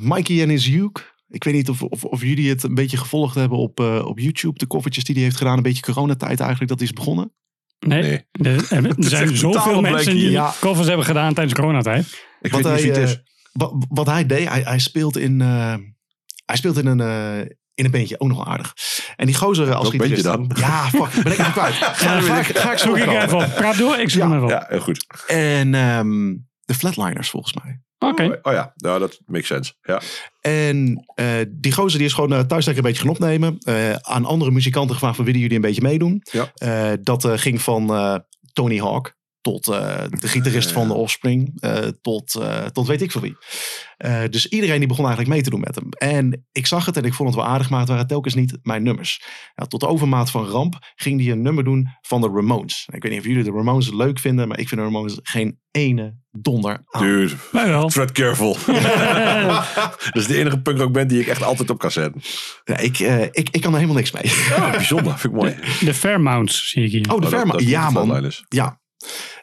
Mikey en his Uke. Ik weet niet of jullie het een beetje gevolgd hebben op YouTube. De koffertjes die hij heeft gedaan. Een beetje coronatijd eigenlijk, dat hij is begonnen. Nee. Er zijn zoveel mensen die koffers hebben gedaan tijdens coronatijd. Wat hij deed, hij speelt in... Hij speelt in een bandje, ook nogal aardig. En die gozer als gitarist... dan? Ja, fuck, ben ik hem kwijt. Ga ik zoeken even. Praat door, ik zoek hem even. Ja, heel goed. En de Flatliners volgens mij. Oké. Oh ja, nou, dat makes sense. Ja. En die gozer die is gewoon thuis een beetje gaan opnemen. Aan andere muzikanten gevraagd van willen jullie een beetje meedoen. Ja. Dat ging van Tony Hawk tot de gitarist van de Offspring, tot weet ik veel wie. Dus iedereen die begon eigenlijk mee te doen met hem. En ik zag het en ik vond het wel aardig, maar het waren telkens niet mijn nummers. Nou, tot overmaat van ramp ging hij een nummer doen van de Ramones. Ik weet niet of jullie de Ramones leuk vinden, maar ik vind de Ramones geen ene donder aan. Dude, tread careful. Dat is de enige punkrockband die ik echt altijd op kan zetten. Ja, ik kan er helemaal niks mee. Ja, bijzonder, vind ik mooi. De Fairmounts zie ik hier. Oh, de Fairmounts, ja man. Ja.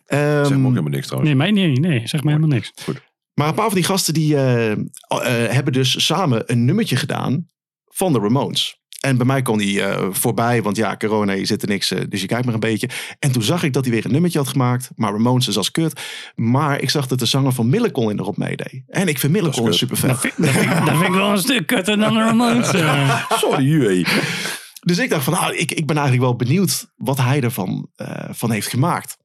Zeg me ook helemaal niks trouwens. Nee, zeg me helemaal niks. Goed. Maar een paar van die gasten die hebben dus samen een nummertje gedaan van de Ramones. En bij mij kon die voorbij, want ja, corona, je zit er niks, dus je kijkt maar een beetje. En toen zag ik dat hij weer een nummertje had gemaakt, maar Ramones is als kut. Maar ik zag dat de zanger van Millicol in erop meedeed. En ik vind Millicol een superfan. Dat vind ik wel een stuk kutter dan de Ramones. Sorry, jee. Dus ik dacht van, ik ben eigenlijk wel benieuwd wat hij ervan van heeft gemaakt.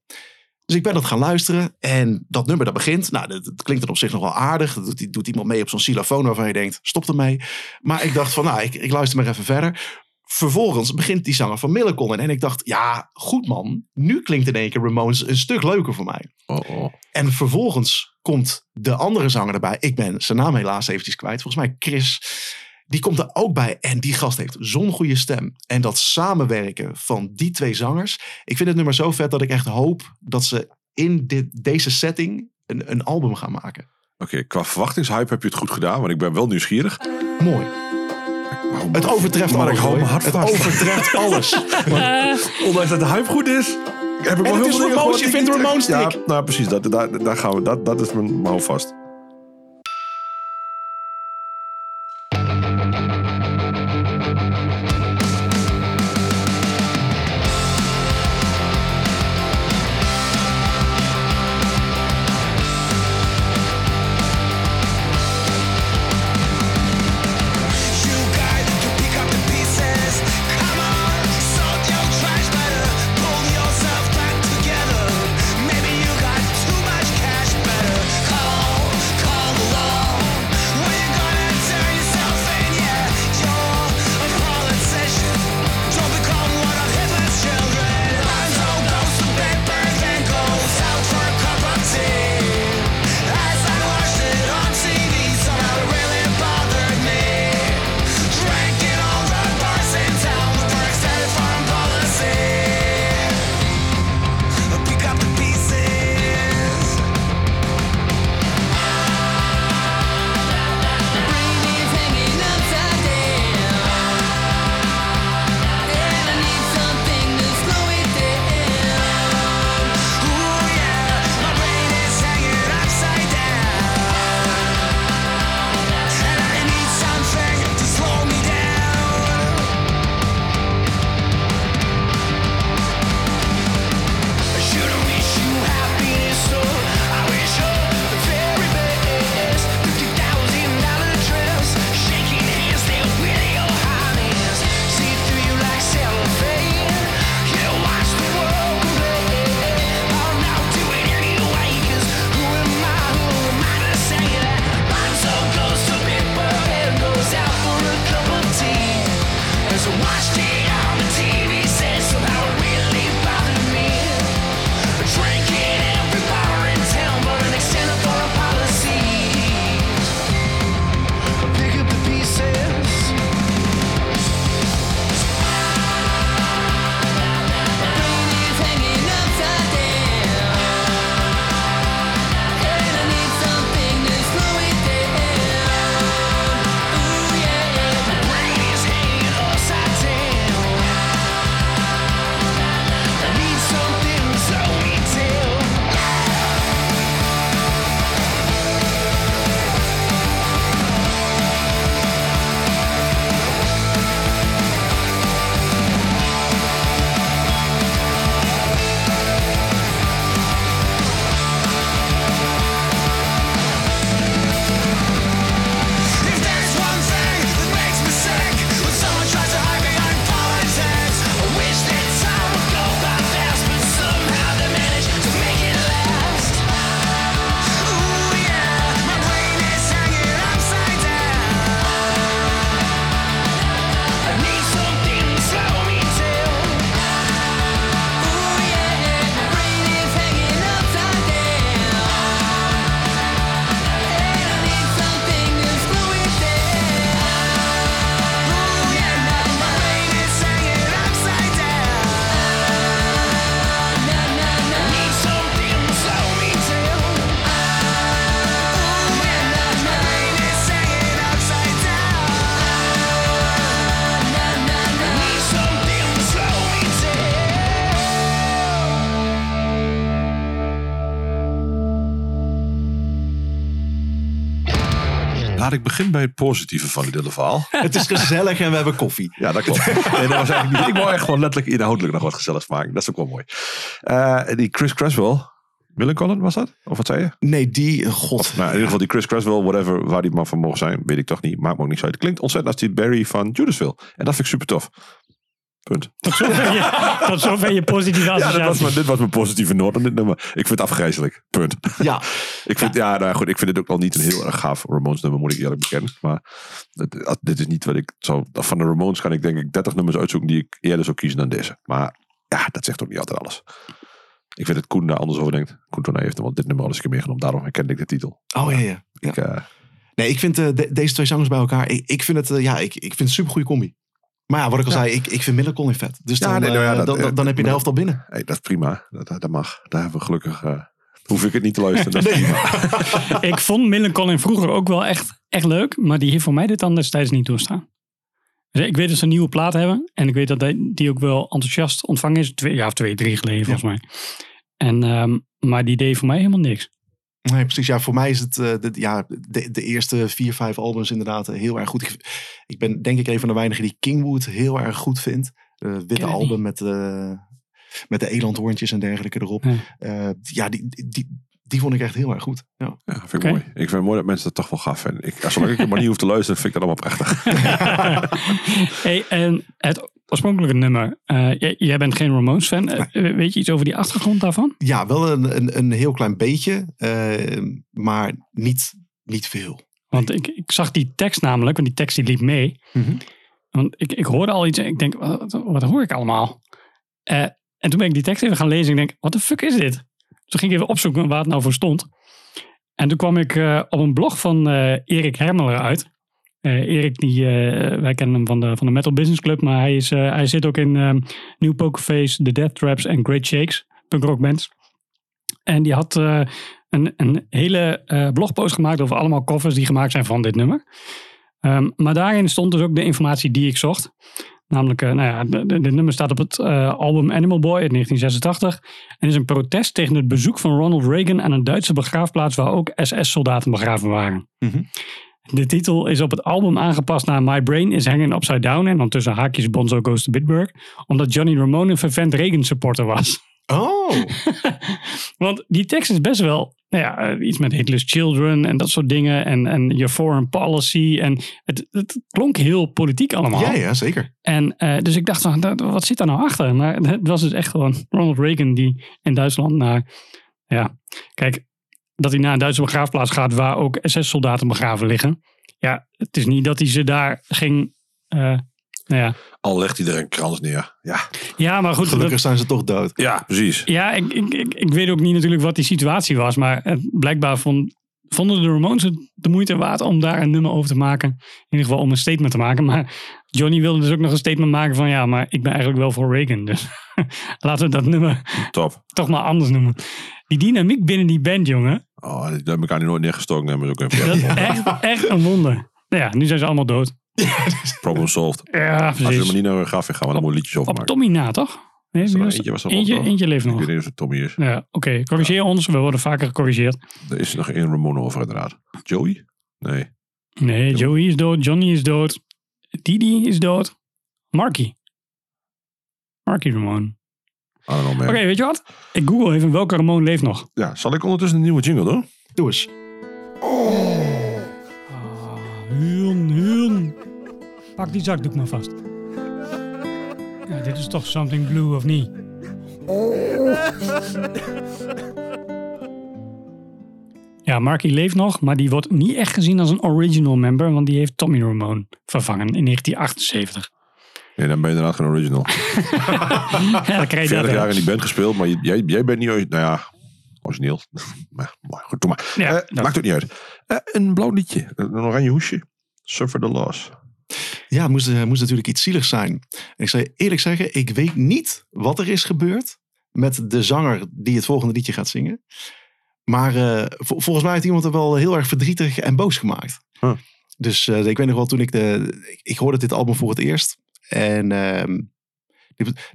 Dus ik ben dat gaan luisteren en dat nummer dat begint. Nou, dat klinkt dan op zich nog wel aardig. Dat doet iemand mee op zo'n xylofoon waarvan je denkt, stop ermee. Maar ik dacht van, ik luister maar even verder. Vervolgens begint die zanger van Millicol. En ik dacht, ja, goed man. Nu klinkt in één keer Ramones een stuk leuker voor mij. Oh. En vervolgens komt de andere zanger erbij. Ik ben zijn naam helaas eventjes kwijt. Volgens mij Chris... Die komt er ook bij en die gast heeft zo'n goede stem. En dat samenwerken van die twee zangers. Ik vind het nummer zo vet dat ik echt hoop dat ze in deze setting een album gaan maken. Oké, qua verwachtingshype heb je het goed gedaan, want ik ben wel nieuwsgierig. Mooi. Het overtreft maar alles. Maar ik hou me hard vast. Het overtreft alles. Ondanks dat de hype goed is... Heb ik en wel het heel is Ramones, je vindt Ramones dik. Ja, nou precies, daar gaan we. Dat is mijn hou vast. Ik begin bij het positieve van dit hele verhaal. Het is gezellig en we hebben koffie. Ja, dat klopt. En dat was eigenlijk niet, ik wou echt gewoon letterlijk inhoudelijk nog wat gezelligs maken. Dat is ook wel mooi. Die Chris Creswell, Millencolin was dat? Of wat zei je? Nee, die, god. Of, nou, in ieder geval die Chris Creswell, whatever, waar die man van mogen zijn, weet ik toch niet. Maakt me ook niks uit. Het klinkt ontzettend als die Barry van Judasville. En dat vind ik super tof. Punt. Tot zover je positieve associatie. Ja, dit was mijn positieve noot aan dit nummer. Ik vind het afgrijzelijk. Punt. Ja. Ik vind het ook al niet een heel erg gaaf Ramones nummer, moet ik eerlijk bekennen. Maar dit is niet wat ik zou... Van de Ramones kan ik denk ik 30 nummers uitzoeken die ik eerder zou kiezen dan deze. Maar ja, dat zegt ook niet altijd alles. Ik vind dat Koen daar anders over denkt. Koen Tournee heeft hem al dit nummer al eens een keer meegenomen. Daarom herkende ik de titel. Oh ja, ja. Nee, ik vind deze twee songs bij elkaar... Ik vind het een supergoeie combi. Maar ja, wat ik al zei, ik vind Millencolin vet. Dus dan heb je de helft al binnen. Hey, dat is prima. Dat mag. Daar hebben we gelukkig... hoef ik het niet te luisteren. Nee. Ik vond Millen Collin vroeger ook wel echt leuk. Maar die heeft voor mij dit dan destijds niet doorstaan. Dus ik weet dat ze een nieuwe plaat hebben. En ik weet dat die ook wel enthousiast ontvangen is. 2, 3 geleden volgens mij. En, maar die deed voor mij helemaal niks. Nee, precies. Ja, voor mij is het de eerste 4, 5 albums inderdaad heel erg goed. Ik ben denk ik een van de weinigen die Kingwood heel erg goed vindt. Witte album met de elandhoorntjes en dergelijke erop. Ja, die vond ik echt heel erg goed. Ja, vind ik mooi. Ik vind het mooi dat mensen dat toch wel gaaf vinden. Zolang ik het maar niet hoef te luisteren, vind ik dat allemaal prachtig. Hey, en het oorspronkelijke nummer. Jij bent geen Ramones fan. Weet je iets over die achtergrond daarvan? Ja, wel een heel klein beetje. Maar niet veel. Want ik zag die tekst namelijk. Want die tekst die liep mee. Mm-hmm. Want ik hoorde al iets en ik denk, wat hoor ik allemaal? En toen ben ik die tekst even gaan lezen en ik denk, wat de fuck is dit? Toen ging ik even opzoeken waar het nou voor stond. En toen kwam ik op een blog van Erik Hermeler uit. Erik, wij kennen hem van de Metal Business Club, maar hij zit ook in New Pokerface, The Death Traps en Great Shakes, punkrockbands. En die had een hele blogpost gemaakt over allemaal covers die gemaakt zijn van dit nummer. Maar daarin stond dus ook de informatie die ik zocht. Namelijk, dit nummer staat op het album Animal Boy uit 1986. En is een protest tegen het bezoek van Ronald Reagan aan een Duitse begraafplaats waar ook SS-soldaten begraven waren. Mm-hmm. De titel is op het album aangepast naar My Brain is Hanging Upside Down. En dan tussen haakjes Bonzo Goes to Bitburg. Omdat Johnny Ramone een fervent Reagan supporter was. Oh! Want die tekst is best wel... iets met Hitler's Children en dat soort dingen. En your foreign policy. En het klonk heel politiek allemaal. Ja, zeker. En dus ik dacht, wat zit daar nou achter? Maar het was dus echt gewoon Ronald Reagan die in Duitsland naar... kijk, dat hij naar een Duitse begraafplaats gaat waar ook SS-soldaten begraven liggen. Ja, het is niet dat hij ze daar ging... Al legt hij er een krans neer. Ja, maar goed. Gelukkig zijn ze toch dood. Ja, precies. Ja, ik weet ook niet natuurlijk wat die situatie was. Maar blijkbaar vonden de Ramones het de moeite waard om daar een nummer over te maken. In ieder geval om een statement te maken. Maar Johnny wilde dus ook nog een statement maken van... ja, maar ik ben eigenlijk wel voor Reagan. Dus laten we dat nummer toch maar anders noemen. Die dynamiek binnen die band, jongen. Oh, dat hebben elkaar nu nooit neergestoken. Hebben ook even... Dat is echt een wonder. Nu zijn ze allemaal dood. Problem solved. Ja, precies. Als je hem niet naar een grafje gaan, dan moet liedjes overmaken. Op Tommy na, toch? Nee, eentje leeft nog. Ik weet niet of het Tommy is. Ja, oké. Corrigeer ons. We worden vaker gecorrigeerd. Er is nog één Ramone over, inderdaad. Joey? Nee. Nee, Joey is dood. Johnny is dood. Didi is dood. Marky Ramone. Oké, weet je wat? Ik google even welke Ramone leeft nog. Ja, zal ik ondertussen een nieuwe jingle doen? Doe eens. Huun. Pak die zakdoek maar vast. Ja, dit is toch Something Blue, of niet? Ja, Marky leeft nog, maar die wordt niet echt gezien als een original member, want die heeft Tommy Ramone vervangen in 1978. Nee, dan ben je inderdaad geen original. Dan krijg je 40 jaar in die band gespeeld, maar jij bent niet... origineel. Maar goed, doe maar. Ja, maakt het niet uit. Een blauw liedje. Een oranje hoesje. Suffer the loss. Ja, het moest natuurlijk iets zieligs zijn. En ik zou je eerlijk zeggen, ik weet niet wat er is gebeurd met de zanger die het volgende liedje gaat zingen. Maar volgens mij heeft iemand er wel heel erg verdrietig en boos gemaakt. Huh. Dus ik weet nog wel, toen ik hoorde dit album voor het eerst. En...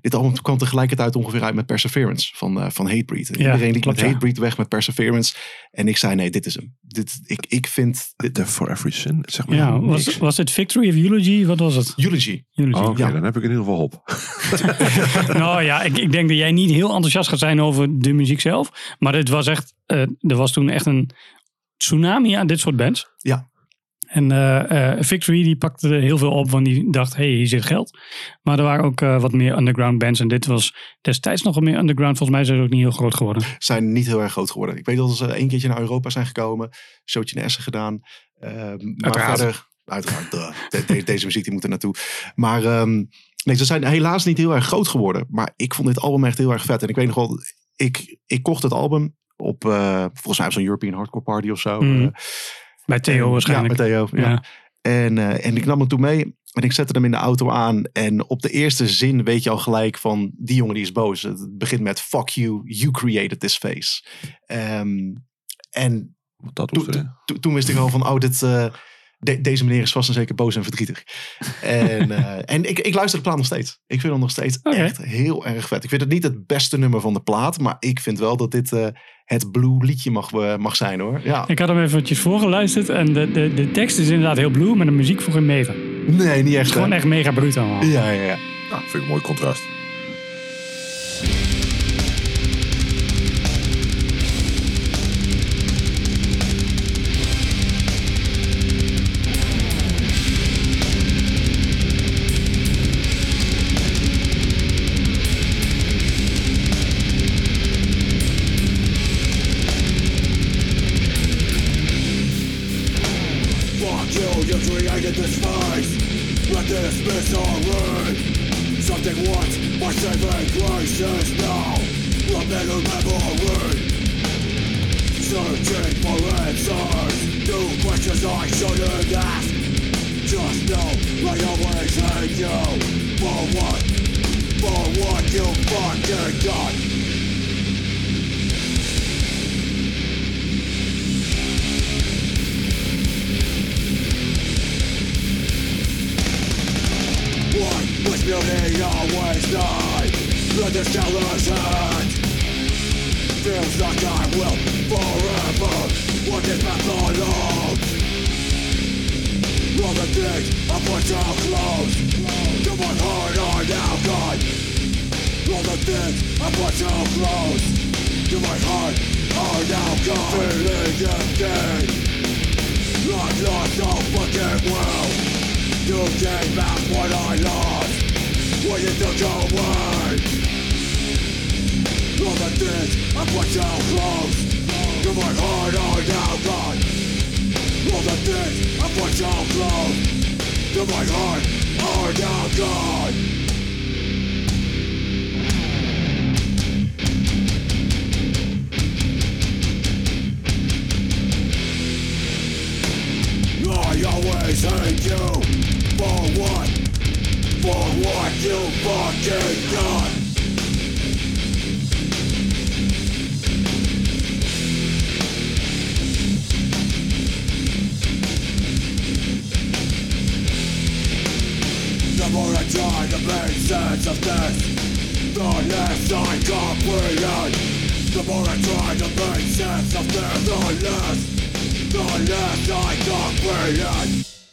Dit album kwam tegelijkertijd ongeveer uit met Perseverance van Hatebreed. Iedereen liep met Hatebreed weg met Perseverance. En ik zei, nee, dit is hem. Ik vind... Death for Every Sin, zeg maar. Ja, was het Victory of Eulogy? Wat was het? Eulogy. Oh, oké, dan heb ik in ieder geval op. Ik denk dat jij niet heel enthousiast gaat zijn over de muziek zelf. Maar dit was echt... er was toen echt een tsunami aan dit soort bands. Ja. En Victory die pakte heel veel op, want die dacht, hier zit geld. Maar er waren ook wat meer underground bands. En dit was destijds nog wat meer underground. Volgens mij zijn ze ook niet heel groot geworden. Zijn niet heel erg groot geworden. Ik weet dat ze één keertje naar Europa zijn gekomen. Showtje in Essen gedaan. Maar verder, uiteraard. Deze muziek die moet er naartoe. Maar ze zijn helaas niet heel erg groot geworden. Maar ik vond dit album echt heel erg vet. En ik weet nog wel, ik kocht het album op, volgens mij op zo'n European Hardcore Party of zo. Bij Theo waarschijnlijk. Ja, bij Theo. Ja. En ik nam hem toen mee. En ik zette hem in de auto aan. En op de eerste zin weet je al gelijk van... die jongen die is boos. Het begint met... Fuck you, you created this face. En toen wist ik al van... oh, dit... Deze meneer is vast en zeker boos en verdrietig. En ik luister de plaat nog steeds. Ik vind hem nog steeds echt heel erg vet. Ik vind het niet het beste nummer van de plaat. Maar ik vind wel dat dit het blue liedje mag zijn hoor. Ja. Ik had hem eventjes voorgeluisterd. En de tekst is inderdaad heel blue. Maar de muziek voor hem mega. Nee, niet echt. Gewoon echt mega bruut allemaal. Ja. Nou, vind ik een mooi contrast.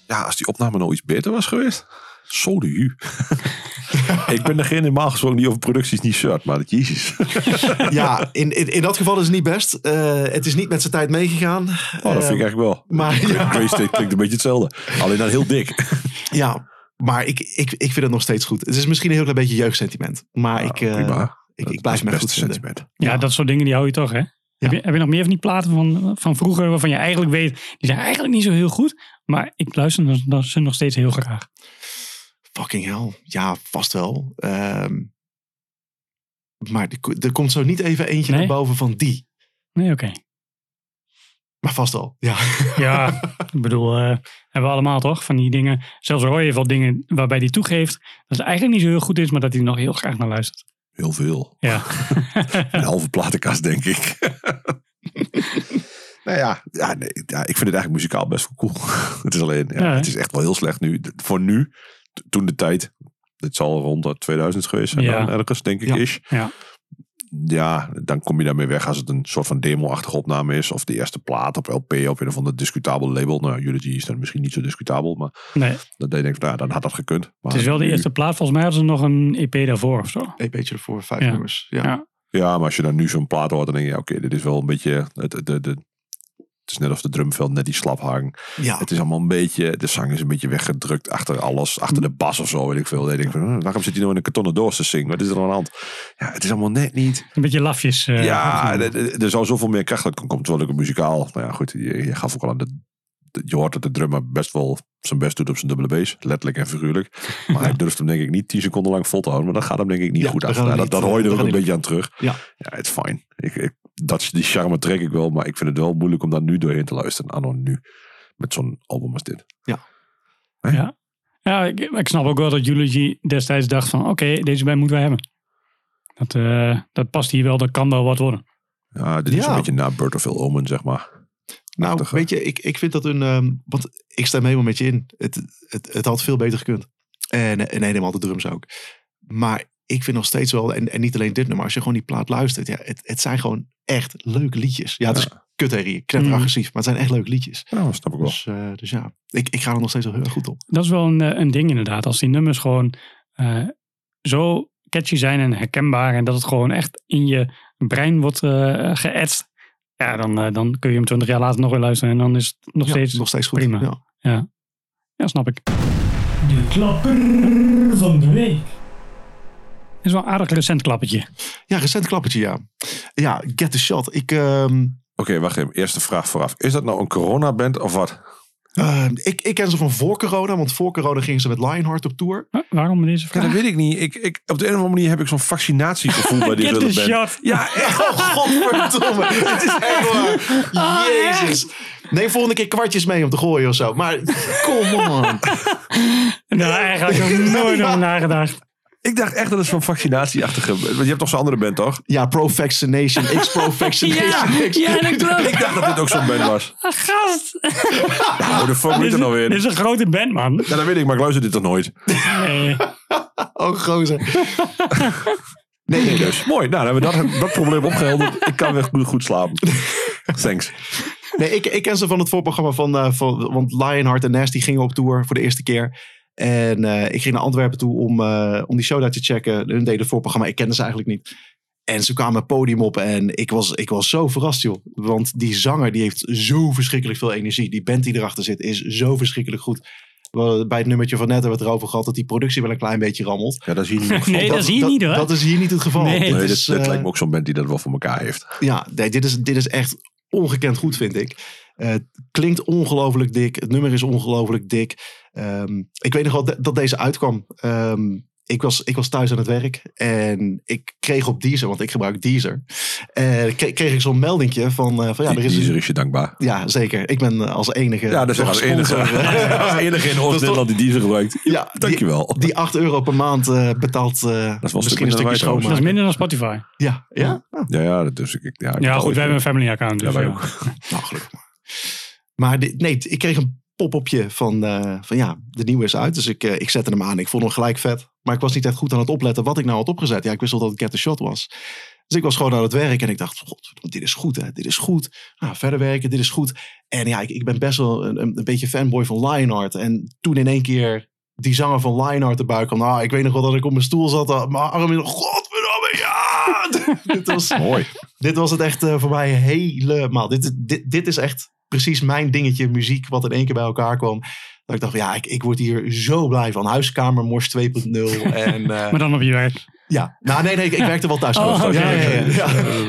Ja, als die opname nou iets beter was geweest. Sorry. Ik ben degene normaal gesproken die over producties niet shirt, maar dat jezus. Ja, in dat geval is het niet best. Het is niet met zijn tijd meegegaan. Oh, dat vind ik eigenlijk wel. Maar ja. Klinkt een beetje hetzelfde. Alleen dan heel dik. Ja, maar ik vind het nog steeds goed. Het is misschien een heel klein beetje jeugdsentiment. Maar ja, ik blijf me goed vinden. Ja, dat soort dingen die hou je toch, hè? Ja. Heb je nog meer van die platen van vroeger waarvan je eigenlijk weet... die zijn eigenlijk niet zo heel goed, maar ik luister ze nog steeds heel graag. Fucking hell. Ja, vast wel. Maar er komt zo niet even eentje naar boven van die. Nee, oké. Maar vast wel, ja. Ja, ik bedoel, hebben we allemaal toch van die dingen. Zelfs hoor je wel dingen waarbij die toegeeft dat het eigenlijk niet zo heel goed is... maar dat hij nog heel graag naar luistert. Heel veel. Ja. Een halve platenkast, denk ik. Nou ja, ik vind het eigenlijk muzikaal best wel cool. Het is alleen, het is echt wel heel slecht nu. Voor nu, toen de tijd, dit zal rond 2000 geweest zijn dan ergens, denk ik, is. Ja. Ja, dan kom je daarmee weg als het een soort van demo-achtige opname is. Of de eerste plaat op LP op een of ander discutabel label. Nou, Eulogy is dan misschien niet zo discutabel. Maar dan denk ik, dan had dat gekund. Maar het is wel de eerste plaat. Volgens mij hadden ze nog een EP daarvoor of zo. EP'tje ervoor, 5 nummers. Ja, maar als je dan nu zo'n plaat hoort, dan denk je, oké, dit is wel een beetje... Het is net of de drumveld net die slap hang. Ja. Het is allemaal een beetje... De zang is een beetje weggedrukt achter alles. Achter de bas of zo, weet ik veel. Dan denk ik van, waarom zit hij nou in een kartonnen doos te zingen? Wat is er aan de hand? Ja, het is allemaal net niet... Een beetje lafjes. Ja, er zou zoveel meer kracht uit komen. Terwijl ik muzikaal... Nou ja, goed. Je gaf ook al aan de... Je hoort dat de drummer best wel zijn best doet op zijn dubbele bass. Letterlijk en figuurlijk. Maar hij durft hem denk ik niet 10 seconden lang vol te houden. Maar dat gaat hem denk ik niet goed af. Dat hoor je er ook een beetje aan terug. Ja, het is fijn. Die charme trek ik wel. Maar ik vind het wel moeilijk om daar nu doorheen te luisteren. Anno nu. Met zo'n album als dit. Ja. Hè? Ja, ja ik snap ook wel dat Eulogy destijds dacht van... Oké, deze band moeten wij hebben. Dat past hier wel, dat kan wel wat worden. Ja, dit is een beetje na Bird of Ill Omen, zeg maar. Nou, achtige. Weet je, ik vind dat een... want ik stem helemaal met je in. Het had veel beter gekund. En helemaal de drums ook. Maar ik vind nog steeds wel... En niet alleen dit nummer, als je gewoon die plaat luistert... Ja, het zijn gewoon echt leuke liedjes. Ja, het is kutherrie, knetteragressief. Maar het zijn echt leuke liedjes. Nou, dat snap ik wel. Dus ja, ik ga er nog steeds wel heel erg goed op. Dat is wel een ding inderdaad. Als die nummers gewoon zo catchy zijn en herkenbaar... en dat het gewoon echt in je brein wordt geëtst... Ja, dan kun je hem 20 jaar later nog weer luisteren. En dan is het nog steeds goed. Prima. Ja, snap ik. De klapper van de week. Dat is wel een aardig recent klappertje. Ja, recent klappertje, ja. Ja, Get the Shot. Oké, wacht even. Eerste vraag vooraf. Is dat nou een coronaband of wat? Ik ken ze van voor corona. Want voor corona gingen ze met Lionheart op tour. Waarom deze vraag? Ja, dat weet ik niet. Op de een of andere manier heb ik zo'n vaccinatiegevoel bij die band. Get the Shot. Ja, echt. Oh, godverdomme. Het is echt waar. Oh, jezus. Echt? Neem volgende keer kwartjes mee om te gooien of zo. Maar kom on. Nou, eigenlijk heb ik nooit over nagedacht. Ik dacht echt dat het zo'n vaccinatieachtige... Want je hebt toch zo'n andere band, toch? Ja, Pro-Vaccination, X-Pro-Vaccination, X. Ja, ik dacht dat dit ook zo'n band was. Gast! Oh, de fuck moet er nou in. Dit is een grote band, man. Ja, dat weet ik, maar ik luister dit toch nooit? Nee. Oh, gozer. Nee, dus. Mooi, nou, dan hebben we dat probleem opgehelderd. Ik kan weer goed slapen. Thanks. Nee, ik ken ze van het voorprogramma van... Want Lionheart en Nasty gingen op tour voor de eerste keer... En ik ging naar Antwerpen toe om die show daar te checken. Hun deden het voorprogramma. Ik kende ze eigenlijk niet. En ze kwamen het podium op. En ik was zo verrast, joh. Want die zanger die heeft zo verschrikkelijk veel energie. Die band die erachter zit is zo verschrikkelijk goed. Bij het nummertje van net hebben we het erover gehad... dat die productie wel een klein beetje rammelt. Ja, dat is hier niet het geval. Nee, dat is hier niet hoor. Dat is hier niet het geval. Nee, dit lijkt me ook zo'n band die dat wel voor elkaar heeft. Ja, nee, dit is echt ongekend goed, vind ik. Het klinkt ongelooflijk dik. Het nummer is ongelooflijk dik. Ik weet nog wel dat deze uitkwam. Ik was thuis aan het werk. En ik kreeg op Deezer, want ik gebruik Deezer. Kreeg ik zo'n meldingje van ja, er is... Deezer is je dankbaar. Ja, zeker. Ik ben als enige... Ja, dat is als enige. Als enige in Oost-Nederland die Deezer gebruikt. Ja, dankjewel. Die €8 per maand betaalt misschien een stukje schoonmaken. Dat is minder dan Spotify. Ja. Ja, dat dus ik... Ja, goed, wij hebben een family account. Dus ja, wij ook. Nou, gelukkig maar. Maar ik kreeg een pop-upje van ja, de nieuwe is uit. Dus ik zette hem aan. Ik vond hem gelijk vet. Maar ik was niet echt goed aan het opletten wat ik nou had opgezet. Ja, ik wist al dat het Get the Shot was. Dus ik was gewoon aan het werk en ik dacht, god, dit is goed hè, dit is goed. Nou, verder werken, dit is goed. En ja, ik ben best wel een beetje fanboy van Lionheart. En toen in één keer die zanger van Lionheart erbij kwam. Nou, ik weet nog wel dat ik op mijn stoel zat. Mijn arm in, godverdomme, ja! Dit was het echt voor mij helemaal. Dit is echt... Precies mijn dingetje, muziek, wat in één keer bij elkaar kwam. Dat ik dacht, ja, ik word hier zo blij van. Huiskamermors 2.0. Maar dan op je werk. Ja, nou nee, ik werkte wel thuis. Dat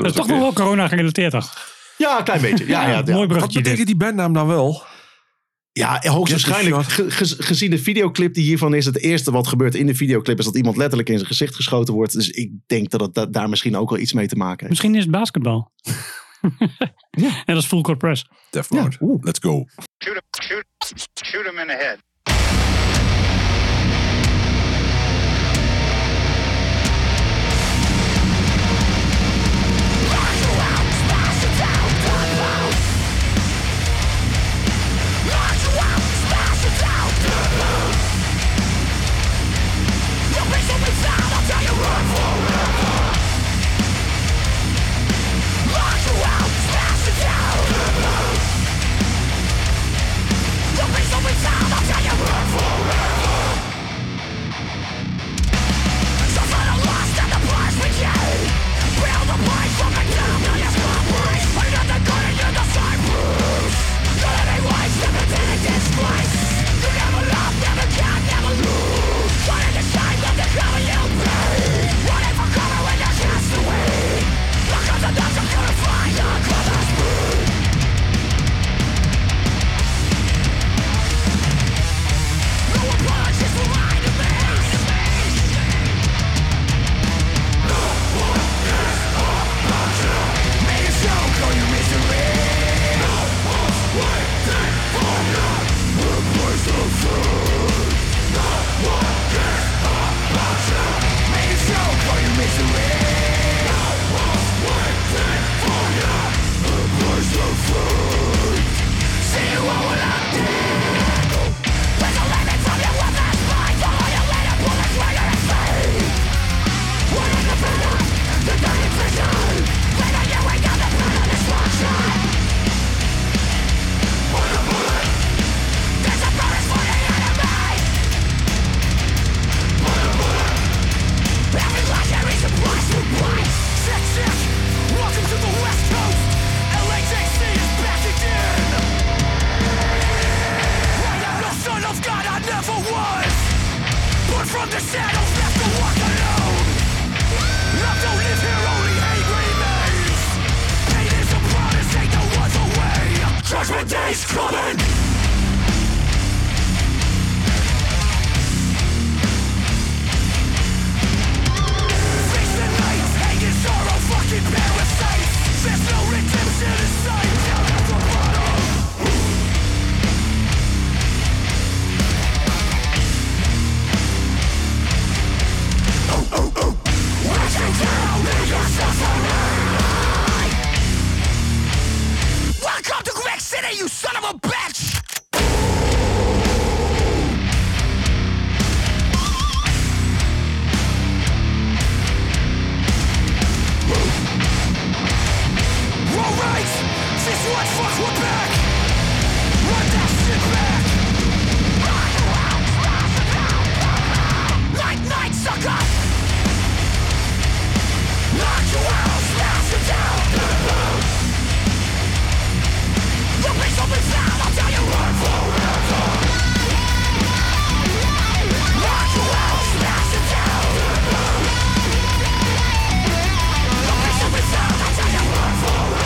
is toch nog wel corona gerelateerd, toch? Ja, een klein beetje. Ja. Mooi bruggetje. Wat betekent die bandnaam dan wel? Ja, hoogstwaarschijnlijk. Gezien de videoclip die hiervan is, het eerste wat gebeurt in de videoclip is dat iemand letterlijk in zijn gezicht geschoten wordt. Dus ik denk dat het daar misschien ook wel iets mee te maken heeft. Misschien is het basketbal. Ja. En dat is full court press. Death Lord. Ja. Let's go. Shoot him in the head. I'll tell you from the shadows left to walk alone. Love don't live here, only hate remains. Hate is a promise, take the ones away. Judgment day's coming. Parasites, there's no redemption in sight. Down at the bottom. Oh, oh, oh. Watching down in your suffering. Welcome to Greg City, you son of a bitch. Alright, since what fuck we're back. Run that shit back. Night, night, sucker. Knock you out, smash you down. The place opens out, I'll tell you run forever. Knock you out, smash you down. The place opens out, I'll tell you run forever.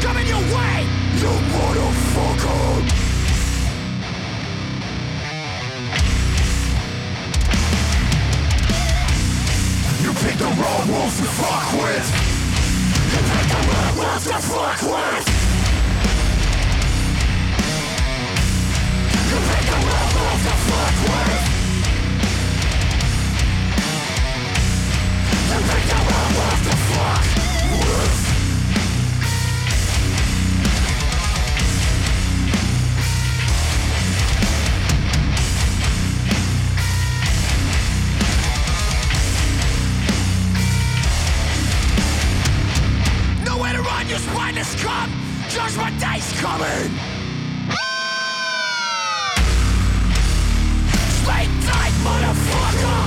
Coming your way, you motherfucker. You picked the wrong wolves to fuck with. You picked the wrong wolves to fuck with. You picked the wrong wolves to fuck with. You picked the wrong wolves to fuck with. Your spineless come, judgment day's coming. Sleep tight, motherfucker.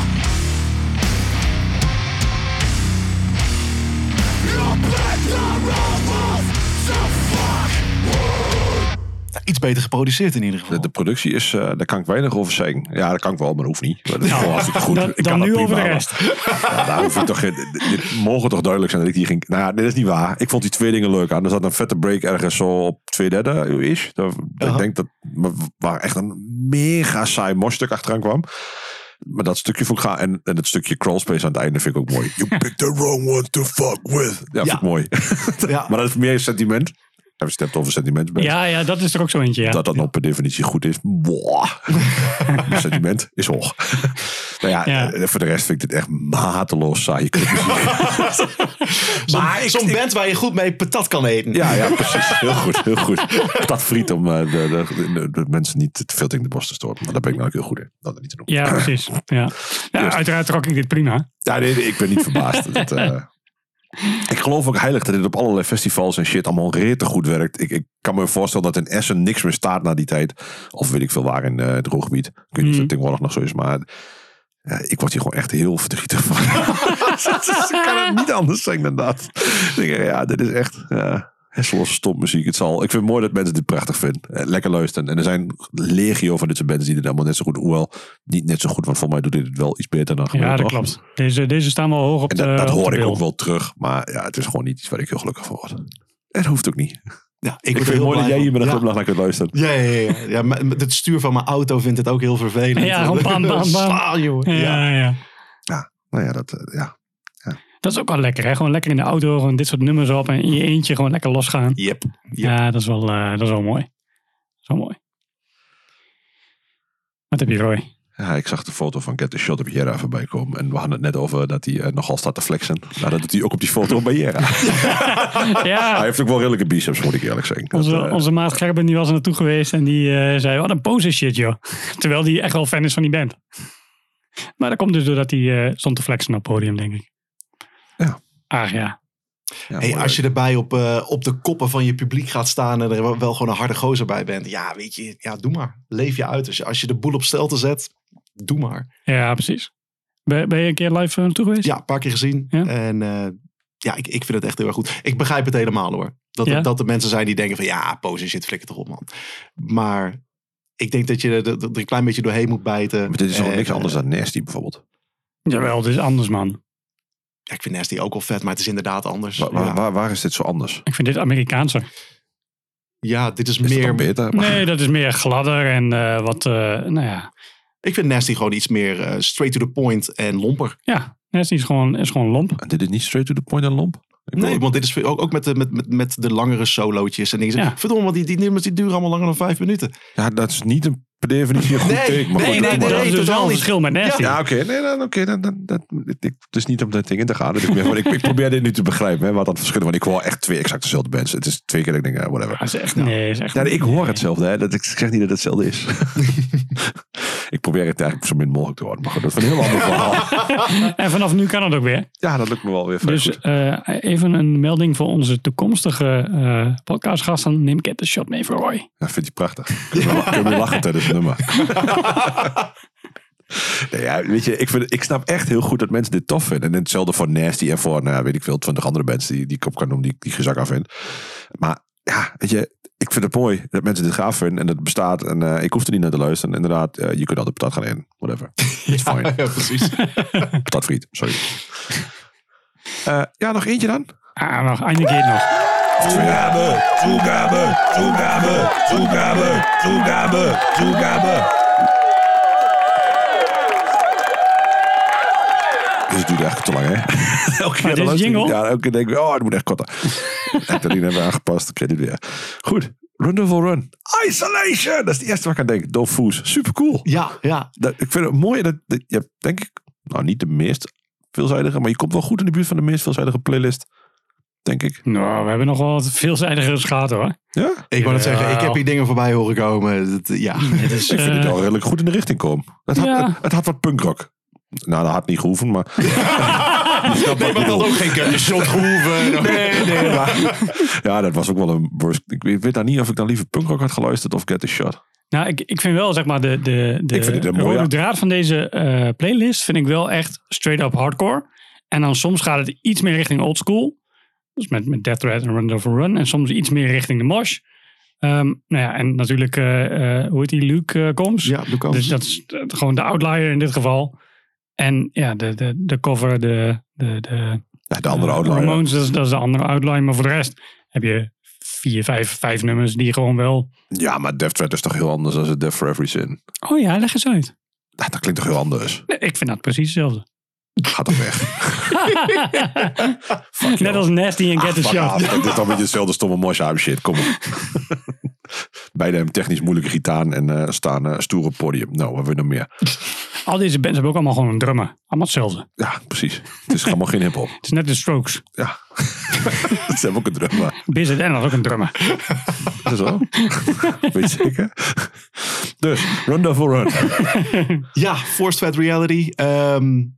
You'll pick the wrong wolf, so fuck. Nou, iets beter geproduceerd in ieder geval. De productie is, daar kan ik weinig over zeggen. Ja, dat kan ik wel, maar hoeft niet. Dat is wel hartstikke goed. Dan, ik kan dan nu over de rest. Ja, daar hoef ik toch, dit mogen toch duidelijk zijn dat ik die ging... Nou ja, dit is niet waar. Ik vond die twee dingen leuk aan. Er zat een vette break ergens zo op 2/3 is. Ik denk dat waar echt een mega saai morstuk achteraan kwam. Maar dat stukje vond ik gaaf. En het stukje crawlspace aan het einde vind ik ook mooi. You picked the wrong one to fuck with. Ja, vind ik mooi. Ja. Maar dat is meer een sentiment. Hebben stemt over sentiment. Ja, dat is er ook zo eentje. Ja. Dat nog per definitie goed is. Sentiment is hoog. Nou ja. Voor de rest vind ik dit echt mateloos saai. Maar zo'n band waar je goed mee patat kan eten. Ja, precies. Heel goed. Patat friet om de mensen niet te veel in de bos te storen. Maar daar ben ik nou ook heel goed in. Dat niet te doen. Ja, precies. Ja. Ja, uiteraard trok ik dit prima. Ja, nee, ik ben niet verbaasd. Ik geloof ook heilig dat dit op allerlei festivals en shit allemaal rete goed werkt. Ik kan me voorstellen dat in Essen niks meer staat na die tijd. Of weet ik veel waar in het Ruhrgebied. Ik weet niet of het tegenwoordig nog zo is, maar... ik word hier gewoon echt heel verdrietig van. Ik kan het niet anders zeggen dan dat. Ja, dit is echt... Hesselosse stopmuziek. Ik vind het mooi dat mensen dit prachtig vinden. Lekker luisteren. En er zijn legio van dit soort bands die dit allemaal net zo goed... Hoewel, niet net zo goed, want volgens mij doet dit het wel iets beter dan gemiddeld. Ja, dat klopt. Deze staan wel hoog op de... Dat hoor ik ook wel terug. Maar ja, het is gewoon niet iets waar ik heel gelukkig van word. En dat hoeft ook niet. Ja, ik vind het mooi dat jij hier met een glimlach naar kunt luisteren. Ja. Maar het stuur van mijn auto vindt het ook heel vervelend. Ja, bam. Zwaar, joh. Ja. Ja, nou ja, dat... Dat is ook wel lekker, hè? Gewoon lekker in de auto, gewoon dit soort nummers op en in je eentje gewoon lekker losgaan. Yep. Ja, dat is wel mooi. Zo mooi. Wat heb je, Roy? Ja, ik zag de foto van Get the Shot op Jera voorbij komen. En we hadden het net over dat hij nogal staat te flexen. Nou, dat doet hij ook op die foto bij Jera. Ja. Hij heeft ook wel redelijke biceps, moet ik eerlijk zeggen. Onze maat Gerben die was er naartoe geweest en die zei, wat een pose shit, joh. Terwijl hij echt wel fan is van die band. Maar dat komt dus doordat hij stond te flexen op het podium, denk ik. Ja. Ach ja. Als je erbij op de koppen van je publiek gaat staan en er wel gewoon een harde gozer bij bent. Ja, weet je, ja, doe maar. Leef je uit. Als je de boel op stelte zet, doe maar. Ja, precies. Ben je een keer live naartoe geweest? Ja, een paar keer gezien. Ja? En ja, ik vind het echt heel erg goed. Ik begrijp het helemaal hoor. Dat er mensen zijn die denken van ja, pose shit, flikker toch op man. Maar ik denk dat je er een klein beetje doorheen moet bijten. Maar dit is nog niks anders dan Nasty bijvoorbeeld. Jawel, dit is anders man. Ja, ik vind Nasty ook al vet, maar het is inderdaad anders. Waar is dit zo anders? Ik vind dit Amerikaanser. Ja, dit is meer... beter? Nee, dat is meer gladder en Ik vind Nasty gewoon iets meer straight to the point en lomper. Ja, Nasty is gewoon lomp. En dit is niet straight to the point en lomp? Nee, want dit is ook met de langere solootjes en dingen. Ja. Verdomme, want die nummers die duren allemaal langer dan 5 minuten. Ja, dat is niet een per definitie een goed teken. Nee, dat is wel een verschil met Nasty. Ja, oké. Het is niet om dat ding in te gaan. Ik probeer dit nu te begrijpen, hè, wat dat verschil is. Want ik hoor echt 2 exact dezelfde bands. Het is 2 keer dat ik denk, whatever. Ja, ik hoor hetzelfde. Hè, dat, ik zeg niet dat het hetzelfde is. Ik probeer het eigenlijk zo min mogelijk te houden. Maar goed, dat is een heel ander verhaal. En vanaf nu kan het ook weer. Ja, dat lukt me wel weer. Dus even een melding voor onze toekomstige podcastgasten. Neem Get the Shot mee voor Roy. Dat vind je prachtig. Kun je lachen tijdens het nummer. Nee, ja, weet je, ik snap echt heel goed dat mensen dit tof vinden. En hetzelfde voor Nasty en voor, 20 andere mensen die ik op kan noemen, die gezak af vind. Maar ja, weet je... Ik vind het mooi dat mensen dit gaaf vinden en dat bestaat. En ik hoef er niet naar te luisteren. Inderdaad, je kunt altijd patat gaan in. Whatever. It's fine. Ja, precies. Patatfriet, sorry. Nog eentje dan? Nog eentje nog. Toegabe. Dit duurt echt te lang, hè? Elke keer deze jingle? Ja, elke keer denk ik, het moet echt korter. Achterin hebben we aangepast. Oké, dit weer. Goed. Run Devil Run. Isolation! Dat is de eerste waar ik aan denk. Doofus. Supercool. Ja. Ik vind het mooi dat je hebt, denk ik, nou niet de meest veelzijdige, maar je komt wel goed in de buurt van de meest veelzijdige playlist. Denk ik. Nou, we hebben nog wel wat veelzijdigere schaten hoor. Ja? Ik wou net zeggen, ik heb hier dingen voorbij horen komen. Ik vind het al redelijk goed in de richting komen. Het had wat punkrock. Nou, dat had niet gehoeven, maar... dat had ook geen Get the Shot gehoeven. Nee, maar... Ja, dat was ook wel een... Ik weet dan niet of ik dan liever punkrock had geluisterd of Get the Shot. Nou, ik vind wel, zeg maar, de rode draad van deze playlist... vind ik wel echt straight up hardcore. En dan soms gaat het iets meer richting oldschool. Dus met Death Threat en Randover Run. En soms iets meer richting de mosh. En natuurlijk, hoe heet die, Luke Combs? Ja, Luke Combs. Dus dat is gewoon de outlier in dit geval... En ja, de cover, de andere outline. Ramones, dat is de andere outline. Maar voor de rest heb je 4, 5 nummers die gewoon wel... Ja, maar Death Threat is toch heel anders dan Death for Every Sin? Oh ja, leg eens uit. Ja, dat klinkt toch heel anders? Nee, ik vind dat precies hetzelfde. Gaat toch weg. Net als Nasty en Get the Shot. Het is dan met hetzelfde stomme mosham shit. Kom op. Beide hebben technisch moeilijke gitaar en staan stoer op podium. Nou, wat wil je nog meer? Al deze bands hebben ook allemaal gewoon een drummer. Allemaal hetzelfde. Ja, precies. Het is helemaal geen hip-hop. Het is net de Strokes. Ja. Ze hebben ook een drummer. BZN had ook een drummer. Dat is wel. Weet je zeker? Dus, Run Devil Run. Ja, Forced Fat Reality.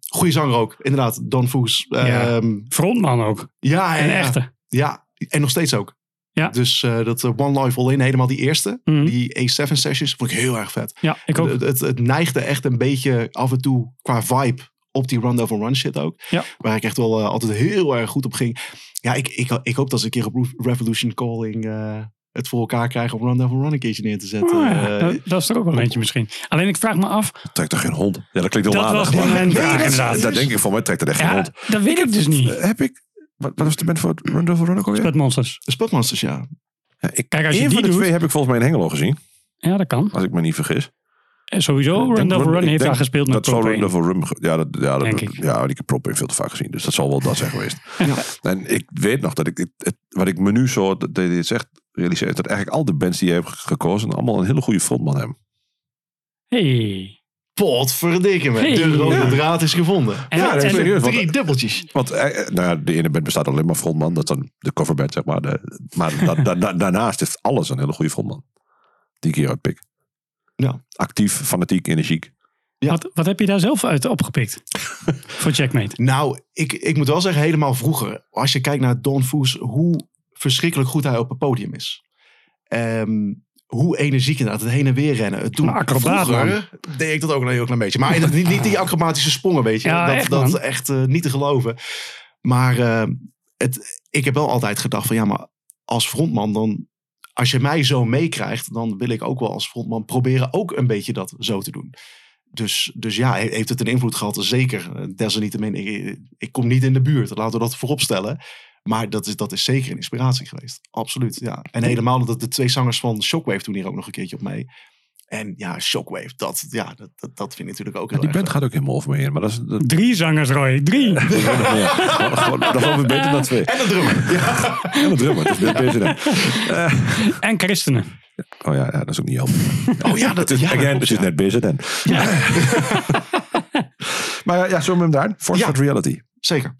Goeie zanger ook. Inderdaad, Don Foos. Frontman ook. Ja. En echte. Ja, en nog steeds ook. Ja. Dus dat One Life All In, helemaal die eerste. Mm-hmm. Die A7 sessions, vond ik heel erg vet. Ja, ik ook. Het neigde echt een beetje af en toe qua vibe op die Randover Run shit ook. Ja. Waar ik echt wel altijd heel erg goed op ging. Ja, ik hoop dat ze een keer op Revolution Calling het voor elkaar krijgen om Randover Run een keertje neer te zetten. Oh, ja. Dat is er ook wel eentje misschien. Alleen ik vraag me af... Trekt er geen hond? Ja, dat klinkt heel aardig. Dat denk ik van mij, trekt er echt geen hond. Dat weet ik dus niet. Heb ik... Wat was de band voor Randover Run ook alweer? Spudmonsters. Spudmonsters, ja. Kijk, als je die van de twee heb ik volgens mij in Hengelo gezien. Ja, dat kan. Als ik me niet vergis. En sowieso, Randover Run heeft daar gespeeld met Propane. Dat zal Randover Run... Ja, die heb Propane veel te vaak gezien. Dus dat zal wel dat zijn geweest. Ja. En ik weet nog dat ik... Wat ik me nu zo... Dit zegt, realiseer dat eigenlijk al de bands die je hebt gekozen... allemaal een hele goede frontman hebben. Hey... Potverdikke me. Hey. De rode draad is gevonden. En, ja, dat is serieus. 3 dubbeltjes. Want de ene band bestaat alleen maar frontman. Dat is dan de coverband, zeg maar. Daarnaast is alles een hele goede frontman. Die ik hier uitpik. Ja. Actief, fanatiek, energiek. Ja. Wat heb je daar zelf uit opgepikt? Voor Checkmate. Nou, ik moet wel zeggen, helemaal vroeger. Als je kijkt naar Don Foos, hoe verschrikkelijk goed hij op het podium is. Hoe energiek inderdaad, het heen en weer rennen. Het doen vroeger deed ik dat ook nog heel klein beetje. Maar niet die acrobatische sprongen, weet je. Ja, dat echt niet te geloven. Maar ik heb wel altijd gedacht van ja, maar als frontman dan... Als je mij zo meekrijgt, dan wil ik ook wel als frontman proberen ook een beetje dat zo te doen. Dus ja, heeft het een invloed gehad? Zeker. Desalniettemin, ik kom niet in de buurt. Laten we dat vooropstellen. Maar dat is zeker een inspiratie geweest. Absoluut, ja. En helemaal omdat de twee zangers van Shockwave toen hier ook nog een keertje op mee. En ja, Shockwave, dat vind ik natuurlijk ook heel erg. Die band gaat ook helemaal over me heen. Maar dat... 3 zangers, Roy. 3! Dat vond ik beter dan 2. En de drummer. Ja. En de drummer, dat is beter dan. En christenen. Oh ja, dat is ook niet helpend. Oh ja, dat is, ja, again, dat is net beter dan. Ja. Maar ja, zo met hem daar. Force of Reality. Zeker.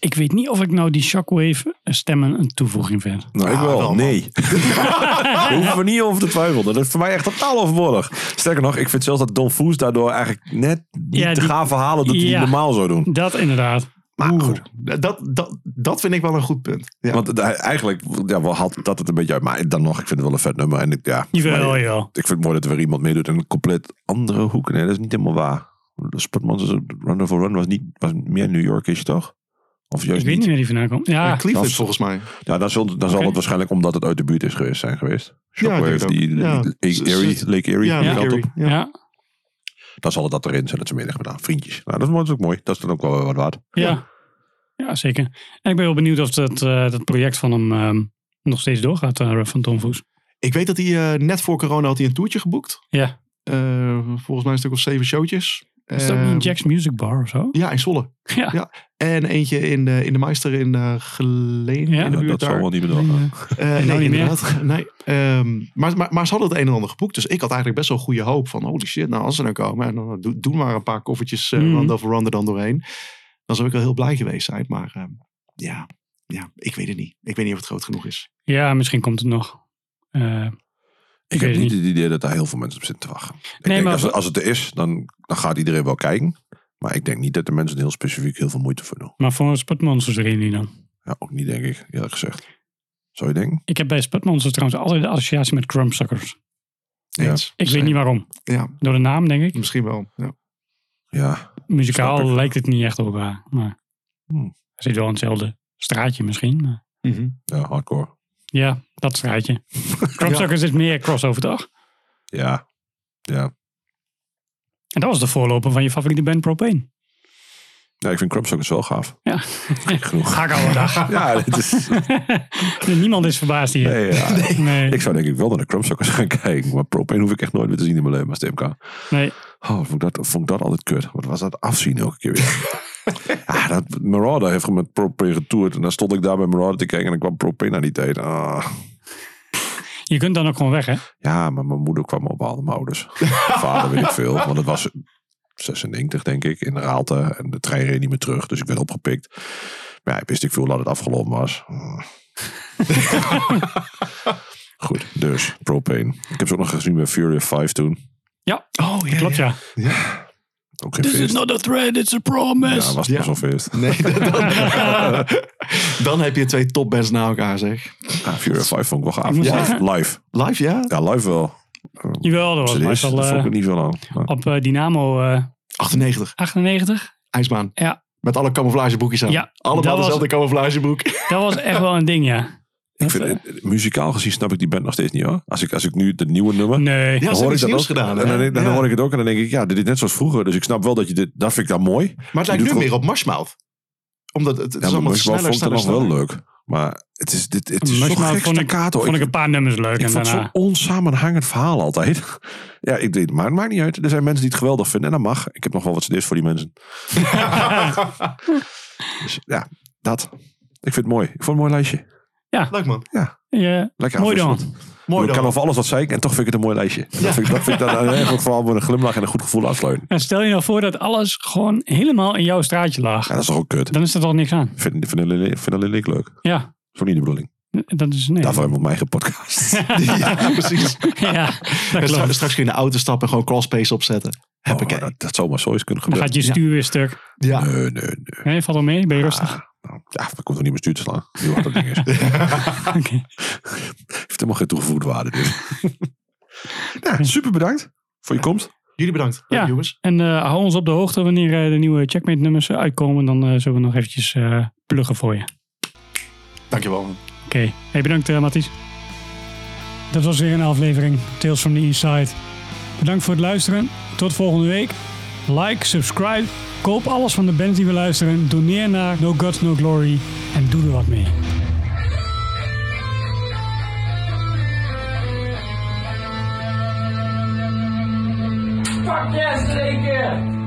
Ik weet niet of ik nou die Shockwave stemmen een toevoeging vind. Nou, ik wel. Ah, nee. Daar hoeven we niet over te twijfelen. Dat is voor mij echt totaal overbodig. Sterker nog, ik vind zelfs dat Don Foos daardoor eigenlijk net te gaan verhalen dat hij normaal zou doen. Dat inderdaad. Maar goed, dat vind ik wel een goed punt. Ja. Want eigenlijk wel haalt dat het een beetje uit. Maar dan nog, ik vind het wel een vet nummer. En ik vind het mooi dat er weer iemand meedoet in een compleet andere hoek. Nee, dat is niet helemaal waar. De Spudmonsters Randover Run was meer New Yorkish, toch? Of juist ik weet niet meer die vandaan komt. Ja, Cleveland volgens mij. Ja, dan zal het waarschijnlijk omdat het uit de buurt zijn geweest. Shockwave, Lake Erie. Ja, die kant op. Ja. Dan zal het dat erin zijn dat ze meedag gedaan. Vriendjes. Nou, dat is ook mooi. Dat is dan ook wel wat waard. Ja. Ja, zeker. En ik ben heel benieuwd of dat project van hem nog steeds doorgaat van Don Foos. Ik weet dat hij net voor corona had hij een toertje geboekt. Ja. Volgens mij een stuk of 7 showtjes. Is dat in Jack's Music Bar of zo? Ja, in Zwolle. Ja. En eentje in de Meister in Geleen. Ja, in de buurt dat daar. Zal wel niet bedoelen. Nee, inderdaad. Nee. Maar ze hadden het een en ander geboekt. Dus ik had eigenlijk best wel goede hoop van holy shit, nou als ze nou komen, dan doen maar een paar koffertjes Run er dan doorheen. Dan zou ik wel heel blij geweest zijn. Maar ik weet het niet. Ik weet niet of het groot genoeg is. Ja, misschien komt het nog. Ik heb niet het idee dat daar heel veel mensen op zitten te wachten. Als het er is, dan gaat iedereen wel kijken. Maar ik denk niet dat de mensen er heel specifiek heel veel moeite voor doen. Maar voor Spudmonsters erin niet dan? Ja, ook niet denk ik, eerlijk gezegd. Zou je denken? Ik heb bij Spudmonsters trouwens altijd de associatie met Crumbsuckers. Ja, ik weet niet waarom. Ja. Door de naam denk ik. Misschien wel, ja. Ja. Muzikaal lijkt het niet echt op elkaar. Maar het zit wel in hetzelfde straatje misschien. Maar... Ja, hardcore. Ja, dat straatje. Crumbsuckers is meer crossover, toch? Ja. Ja. En dat was de voorloper van je favoriete band Propane. Ja, ik vind Crumbsuckers wel gaaf. Ja. Genoeg. Ga ik al een dag. Ja, dit is... Niemand is verbaasd hier. Nee, ja. Nee. Ik zou denk ik wel naar de Crumbsuckers gaan kijken. Maar Propane hoef ik echt nooit meer te zien in mijn leven als DMK. Nee. Oh, vond ik dat altijd kut. Wat was dat afzien elke keer weer. Ja, dat Marauder heeft met Propane getoerd. En dan stond ik daar bij Marauder te kijken. En dan kwam Propane naar die tijd. Ah. Je kunt dan ook gewoon weg, hè? Ja, maar mijn moeder kwam op al mijn ouders. Mijn vader weet ik veel. Want het was 96, denk ik, in Raalte. En de trein reed niet meer terug. Dus ik werd opgepikt. Maar ja, ik wist ik veel dat het afgelopen was. Goed, dus Propane. Ik heb ze ook nog gezien bij Fury 5 toen. Ja, klopt ja. Okay, this is not a threat, it's a promise. Ja, was het pas feest. Nee, dan heb je twee topbands na elkaar, zeg. Ah, Fury 5 vond ik wel gaaf. Ja. Live. Live, ja? Ja, live wel. Jawel, dat was live al. Dat vond ik niet veel aan. Maar. Op Dynamo... 98. IJsbaan. Ja. Met alle camouflageboekjes aan. Ja, allemaal dezelfde camouflageboek. Dat was echt wel een ding, ja. Ik vind, muzikaal gezien snap ik die band nog steeds niet, hoor. Als ik nu de nieuwe nummer... Nee. Dan hoor ik dat ook. Gedaan, dan hoor ik het ook en dan denk ik... Ja, dit is net zoals vroeger. Dus ik snap wel dat je dit... Dat vind ik dan mooi. Maar het lijkt nu meer op Marshmouth. Omdat het is allemaal sneller. Vond ik dat nog wel leuk. Maar het is zo gek staccato. Vond ik een paar nummers leuk. Ik vond zo'n onsamenhangend verhaal altijd. Ja, maar het maakt niet uit. Er zijn mensen die het geweldig vinden. En dat mag. Ik heb nog wel wat cd's voor die mensen. Dus ja, dat. Ik vind het mooi. Ik vond het een mooi lijstje. Ja. Leuk, man. Ja. Lekker mooi dan. Ik kan over alles wat zeggen en toch vind ik het een mooi lijstje. Ja. Dat vind ik dan eigenlijk vooral met een glimlach en een goed gevoel afsluiten. En stel je nou voor dat alles gewoon helemaal in jouw straatje lag. Ja, dat is toch ook kut? Dan is er toch niks aan. Vind ik leuk. Ja. Dat is ook niet de bedoeling. Dat is nee. Daarvoor hebben we mijn eigen podcast. Ja, precies. Ja, dat klopt. Straks kun je in de auto stappen en gewoon crawlspace opzetten. Dat zou maar zo eens kunnen gebeuren. Dan gaat je stuur weer stuk. Ja. Nee, valt wel mee? Ben je rustig? Ja, dat komt er niet meer stuur te slaan. Nu wat dat ding is. Okay. Heeft helemaal geen toegevoegde waarde. Dus. Ja, super bedankt voor je komst. Jullie bedankt. Ja, jongens. En hou ons op de hoogte wanneer de nieuwe Checkmate nummers uitkomen. Dan zullen we nog eventjes pluggen voor je. Dankjewel. Oké. Hey, bedankt Matties. Dat was weer een aflevering Tales from the Inside. Bedankt voor het luisteren. Tot volgende week. Like, subscribe. Koop alles van de bands die we luisteren. Doneer naar No Gods, No Glory. En doe er wat mee. Fuck yes, zeker!